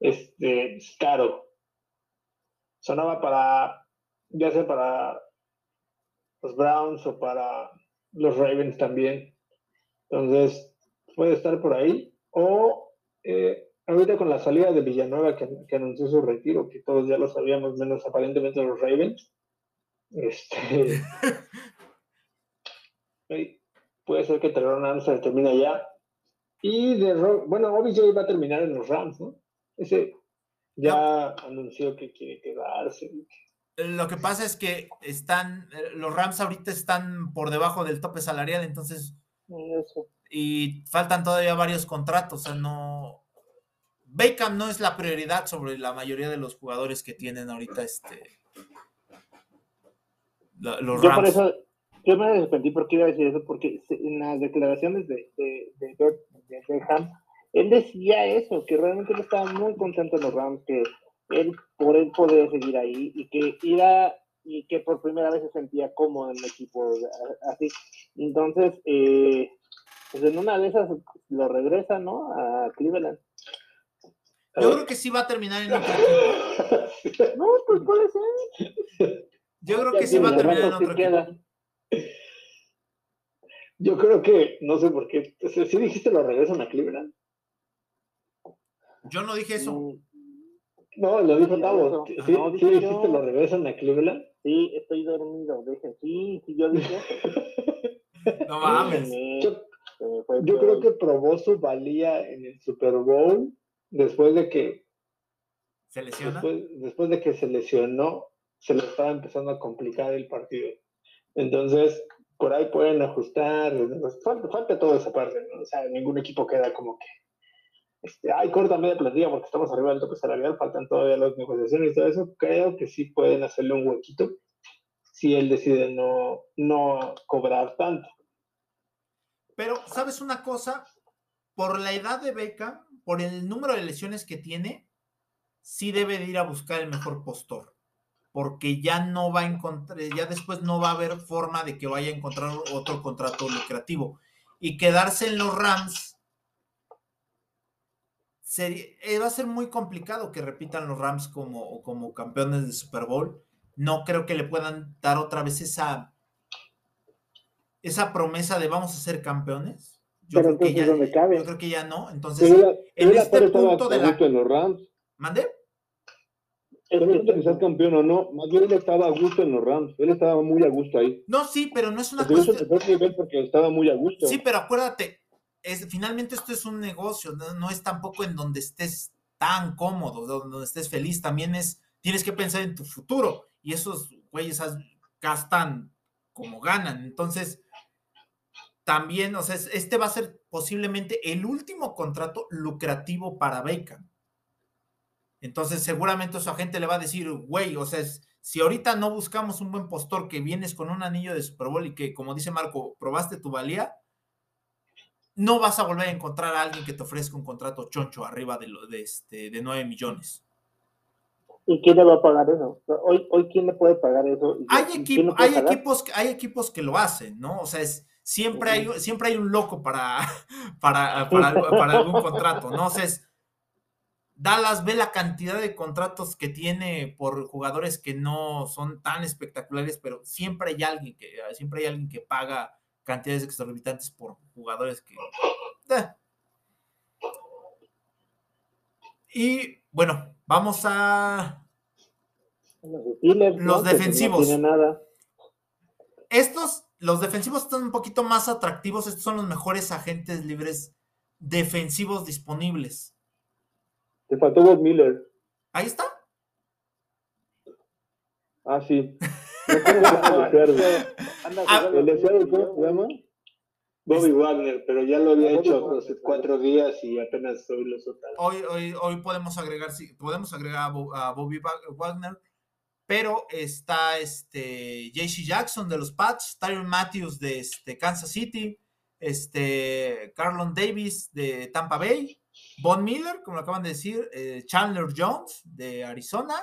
Es caro. Sonaba para, ya sea para los Browns o para los Ravens también. Entonces, puede estar por ahí. O ahorita con la salida de Villanueva que anunció su retiro, que todos ya lo sabíamos, menos aparentemente los Ravens. Puede ser que Trevor Lawrence termine allá. Y OBJ va a terminar en los Rams, ¿no? Ese ya anunció que quiere quedarse. Lo que pasa es que los Rams ahorita están por debajo del tope salarial, entonces... Eso. Y faltan todavía varios contratos, o sea, no... Beckham no es la prioridad sobre la mayoría de los jugadores que tienen ahorita los Rams. Yo me arrepentí porque iba a decir eso, porque en las declaraciones de Beckham, él decía eso, que realmente él estaba muy contento en los Rams, que él podía seguir ahí y que por primera vez se sentía cómodo en el equipo, así. Entonces, pues en una de esas lo regresa, ¿no? A Cleveland. Yo creo que sí va a terminar en otro equipo. No, pues puede ser. Yo creo que sí va a terminar en otro equipo. Yo creo que, no sé por qué, ¿sí dijiste lo regresan a Cleveland? Yo no dije eso. No, lo dijo Tavo. ¿Sí dijiste lo regresan a Cleveland? Sí, estoy dormido. Dije, sí, yo dije eso. No mames. Yo creo que probó su valía en el Super Bowl después de que... ¿Se lesionó? Después de que se lesionó, se le estaba empezando a complicar el partido. Entonces, por ahí pueden ajustar, falta toda esa parte, ¿no? O sea, ningún equipo queda como que, corta media plantilla porque estamos arriba del tope salarial, faltan todavía las negociaciones y todo eso. Creo que sí pueden hacerle un huequito si él decide no cobrar tanto. Pero, ¿sabes una cosa? Por la edad de Beckham, por el número de lesiones que tiene, sí debe de ir a buscar el mejor postor. porque ya no va a encontrar, ya después no va a haber forma de que vaya a encontrar otro contrato lucrativo. Y quedarse en los Rams va a ser muy complicado que repitan los Rams como campeones de Super Bowl. No creo que le puedan dar otra vez esa promesa de vamos a ser campeones. Yo creo que ya no. Entonces, en este punto de la... en los Rams. ¿Mande? Pero no importa que seas campeón o no, más bien él estaba a gusto en los Rams, él estaba muy a gusto ahí. No, sí, pero no es una cuestión... Es el mejor nivel porque estaba muy a gusto. Sí, pero acuérdate, finalmente esto es un negocio, no es tampoco en donde estés tan cómodo, donde estés feliz, también tienes que pensar en tu futuro, y esos güeyes gastan como ganan, entonces también, o sea, este va a ser posiblemente el último contrato lucrativo para Beckham. Entonces seguramente su agente le va a decir, güey, o sea, si ahorita no buscamos un buen postor que vienes con un anillo de Super Bowl y que, como dice Marco, probaste tu valía, no vas a volver a encontrar a alguien que te ofrezca un contrato choncho arriba de 9 millones. ¿Y quién le va a pagar eso? Hoy ¿quién le puede pagar eso? Hay equipos que lo hacen, ¿no? O sea, siempre hay un loco para algún contrato, ¿no? O sea, Dallas ve la cantidad de contratos que tiene por jugadores que no son tan espectaculares, pero siempre hay alguien que paga cantidades exorbitantes por jugadores que... Y bueno, vamos a los defensivos. Los defensivos están un poquito más atractivos. Estos son los mejores agentes libres defensivos disponibles. Te faltó Bob Miller. ¿Ahí está? Ah, sí. El deseado, ¿cómo se llama? Bobby Wagner, pero ya lo había hecho hace 4 días y apenas hoy lo soltaron. Hoy podemos agregar a Bobby Wagner, pero está JC Jackson de los Pats, Tyron Matthews de Kansas City, Carlon Davis de Tampa Bay, Von Miller, como lo acaban de decir, Chandler Jones de Arizona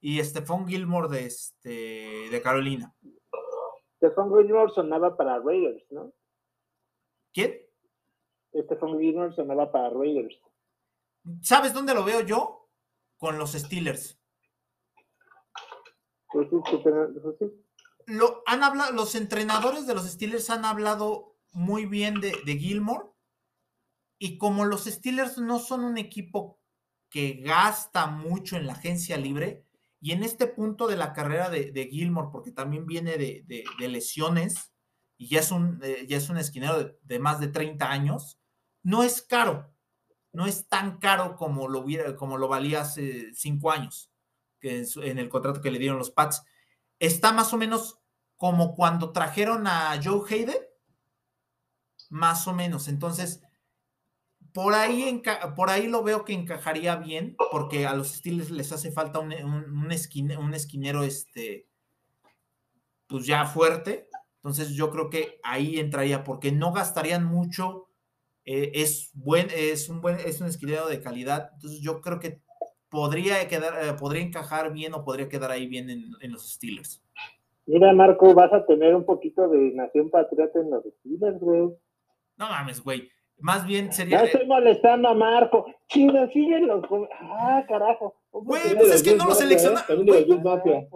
y Stephon Gilmore de Carolina. Stephon Gilmore sonaba para Raiders, ¿no? ¿Quién? Stephon Gilmore sonaba para Raiders. ¿Sabes dónde lo veo yo? Con los Steelers. Sí. Los entrenadores de los Steelers han hablado muy bien de Gilmore. Y como los Steelers no son un equipo que gasta mucho en la agencia libre, y en este punto de la carrera de Gilmore, porque también viene de lesiones, y ya es un esquinero de más de 30 años, no es caro. No es tan caro como lo valía hace 5 años, que en el contrato que le dieron los Pats. Está más o menos como cuando trajeron a Joe Hayden, más o menos. Entonces... Por ahí lo veo que encajaría bien, porque a los Steelers les hace falta un esquinero pues ya fuerte. Entonces yo creo que ahí entraría, porque no gastarían mucho, es un esquinero de calidad. Entonces yo creo que podría encajar bien o podría quedar ahí bien en los Steelers. Mira, Marco, vas a tener un poquito de nación patriota en los Steelers, güey. No mames, güey. Más bien sería... Ya estoy molestando a Marco. Chido, síguenlo. Ah, carajo. Güey, pues es que no lo seleccionaron. También los Mafia.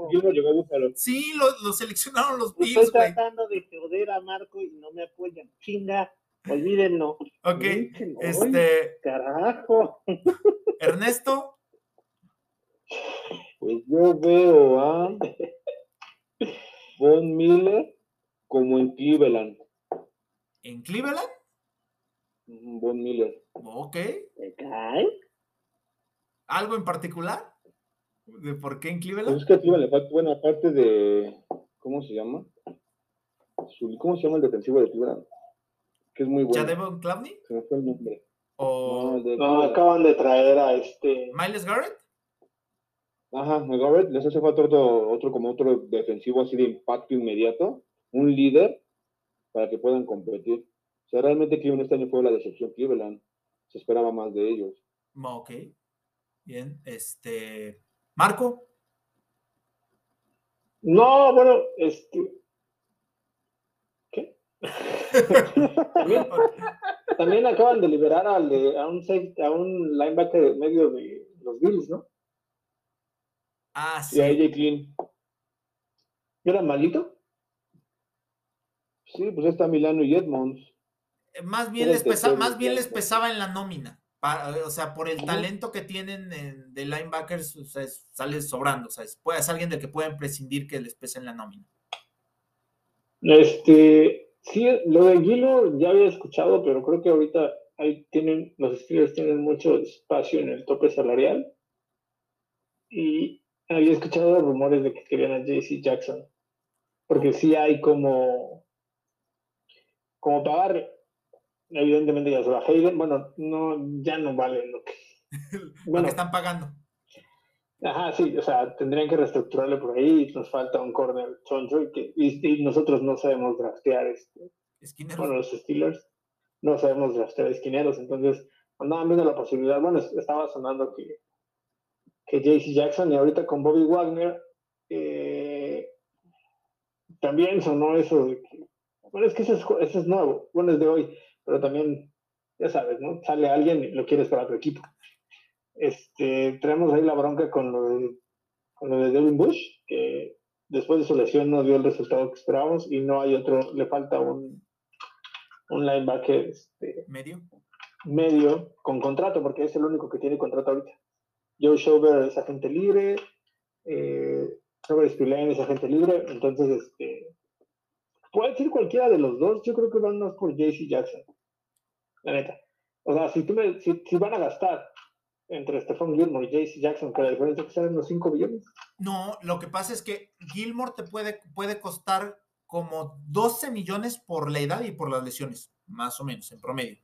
Sí, lo seleccionaron los Bills, güey. Estoy tratando de joder a Marco y no me apoyan. Chinga, olvídenlo. Ok, carajo. Ernesto. Pues yo veo a Von Miller como en Cleveland. ¿En Cleveland? Von Miller. Ok. ¿Te cae? ¿Algo en particular? ¿De por qué en Cleveland? Es que a Cleveland le falta, bueno, aparte de... ¿Cómo se llama? ¿Cómo se llama el defensivo de Cleveland? Que es muy bueno. ¿Jadevon Clowney? Se me fue el nombre. Acaban de traer a ¿Myles Garrett? Ajá, Garrett. Les hace falta otro defensivo así de impacto inmediato. Un líder para que puedan competir. O sea, realmente Cleveland este año fue la decepción. Cleveland se esperaba más de ellos. Ok, bien. Marco. No, bueno, ¿qué? También acaban de liberar a un linebacker medio de los Bills, ¿no? Ah, sí. Y a AJ Clean. ¿Era malito? Sí, pues está Milano y Edmonds. Más bien les pesaba en la nómina. O sea, por el talento que tienen de linebackers, o sea, sale sobrando. O sea, es alguien del que pueden prescindir que les pese en la nómina. Sí, lo de Gilo ya había escuchado, pero creo que ahorita ahí los Steelers tienen mucho espacio en el tope salarial. Y había escuchado rumores de que querían a JC Jackson. Porque sí hay como pagar. Evidentemente ya se va Hayden, bueno, no, ya no vale lo que, bueno, que están pagando. Ajá, sí, o sea, tendrían que reestructurarlo por ahí, nos falta un corner choncho y nosotros no sabemos draftear esquineros. Bueno, los Steelers no sabemos draftear esquineros, entonces andaban viendo la posibilidad, bueno, estaba sonando que JC Jackson, y ahorita con Bobby Wagner también sonó eso de que, bueno, es que eso es nuevo, bueno, es de hoy. Pero también, ya sabes, ¿no? Sale alguien y lo quieres para tu equipo. Traemos ahí la bronca con lo de Devin Bush, que después de su lesión no dio el resultado que esperábamos y no hay otro, le falta un linebacker medio con contrato, porque es el único que tiene contrato ahorita. Joe Schobert es agente libre, Robert Spillane es agente libre, entonces puede decir cualquiera de los dos, yo creo que van más por JC Jackson. La neta. O sea, si van a gastar entre Stephon Gilmore y JC Jackson, ¿con la diferencia que salen los 5 billones? No, lo que pasa es que Gilmore te puede costar como 12 millones por la edad y por las lesiones, más o menos, en promedio.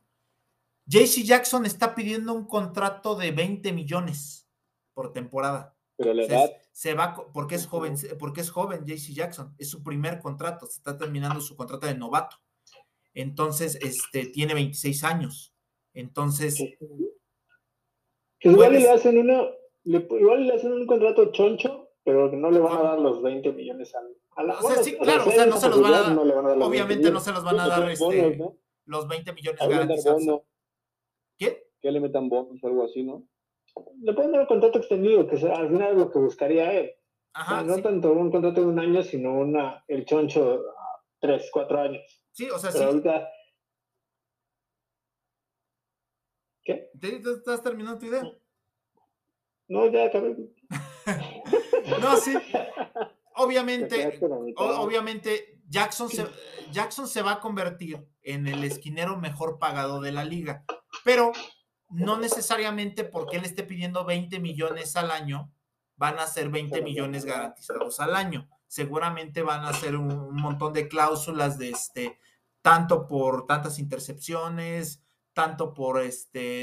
JC Jackson está pidiendo un contrato de 20 millones por temporada. Pero la edad... Se va porque es joven JC Jackson, es su primer contrato, se está terminando su contrato de novato, entonces tiene 26 años, entonces igual le hacen un contrato choncho, pero no le van a dar los 20 millones a la o sea, bueno, sí, claro, o sea, no se los van a dar, obviamente no se los van a dar bonos, ¿no? Los 20 millones garantizados. ¿Qué? Que le metan bonos o algo así, ¿no? Le pueden dar un contrato extendido, que al final es lo que buscaría él. Ajá, o sea, no sí. Tanto un contrato de un año, sino el choncho 3, 4 años. Sí, o sea, pero sí. Ahorita... ¿Qué? ¿Te estás terminando tu idea? No, ya acabé. No, sí. Obviamente Jackson se va a convertir en el esquinero mejor pagado de la liga, pero... No necesariamente porque él esté pidiendo 20 millones al año, van a ser 20 millones garantizados al año. Seguramente van a ser un montón de cláusulas de tanto por tantas intercepciones, tanto por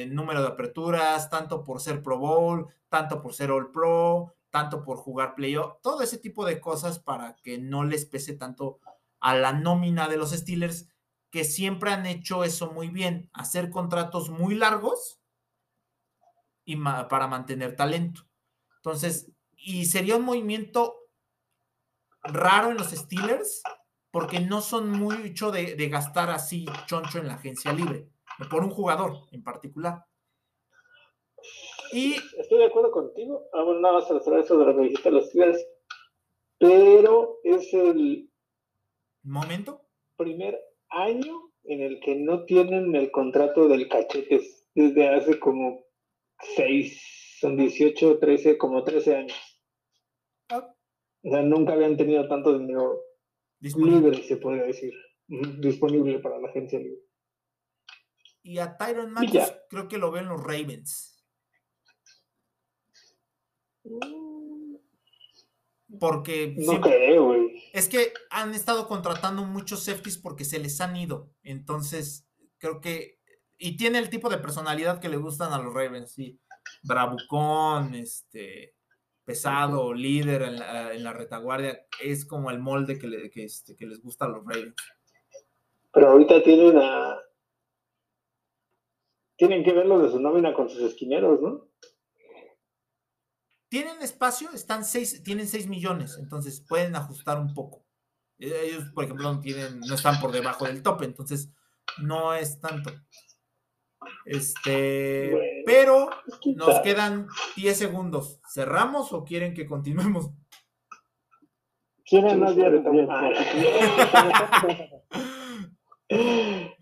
número de aperturas, tanto por ser Pro Bowl, tanto por ser All Pro, tanto por jugar playoff, todo ese tipo de cosas para que no les pese tanto a la nómina de los Steelers, que siempre han hecho eso muy bien, hacer contratos muy largos y para mantener talento. Entonces, y sería un movimiento raro en los Steelers porque no son mucho de gastar así choncho en la agencia libre, por un jugador en particular. Y estoy de acuerdo contigo. Bueno, nada más sobre eso de lo que dijiste los Steelers, pero es el momento primer año en el que no tienen el contrato del cachetes desde hace como 13 años. O sea, nunca habían tenido tanto dinero libre, se podría decir, disponible para la agencia libre. Y a Tyrann Mathieu creo que lo ven los Ravens. Porque no creo, güey. Es que han estado contratando muchos safeties porque se les han ido. Entonces, creo que. Y tiene el tipo de personalidad que le gustan a los Ravens, sí. Bravucón, pesado, líder en la retaguardia. Es como el molde que les gusta a los Ravens. Pero ahorita tienen que verlo de su nómina con sus esquineros, ¿no? Tienen espacio, tienen 6 millones, entonces pueden ajustar un poco. Ellos, por ejemplo, no están por debajo del tope, entonces no es tanto. Bueno, pero nos quedan 10 segundos. ¿Cerramos o quieren que continuemos? Quieren más bien.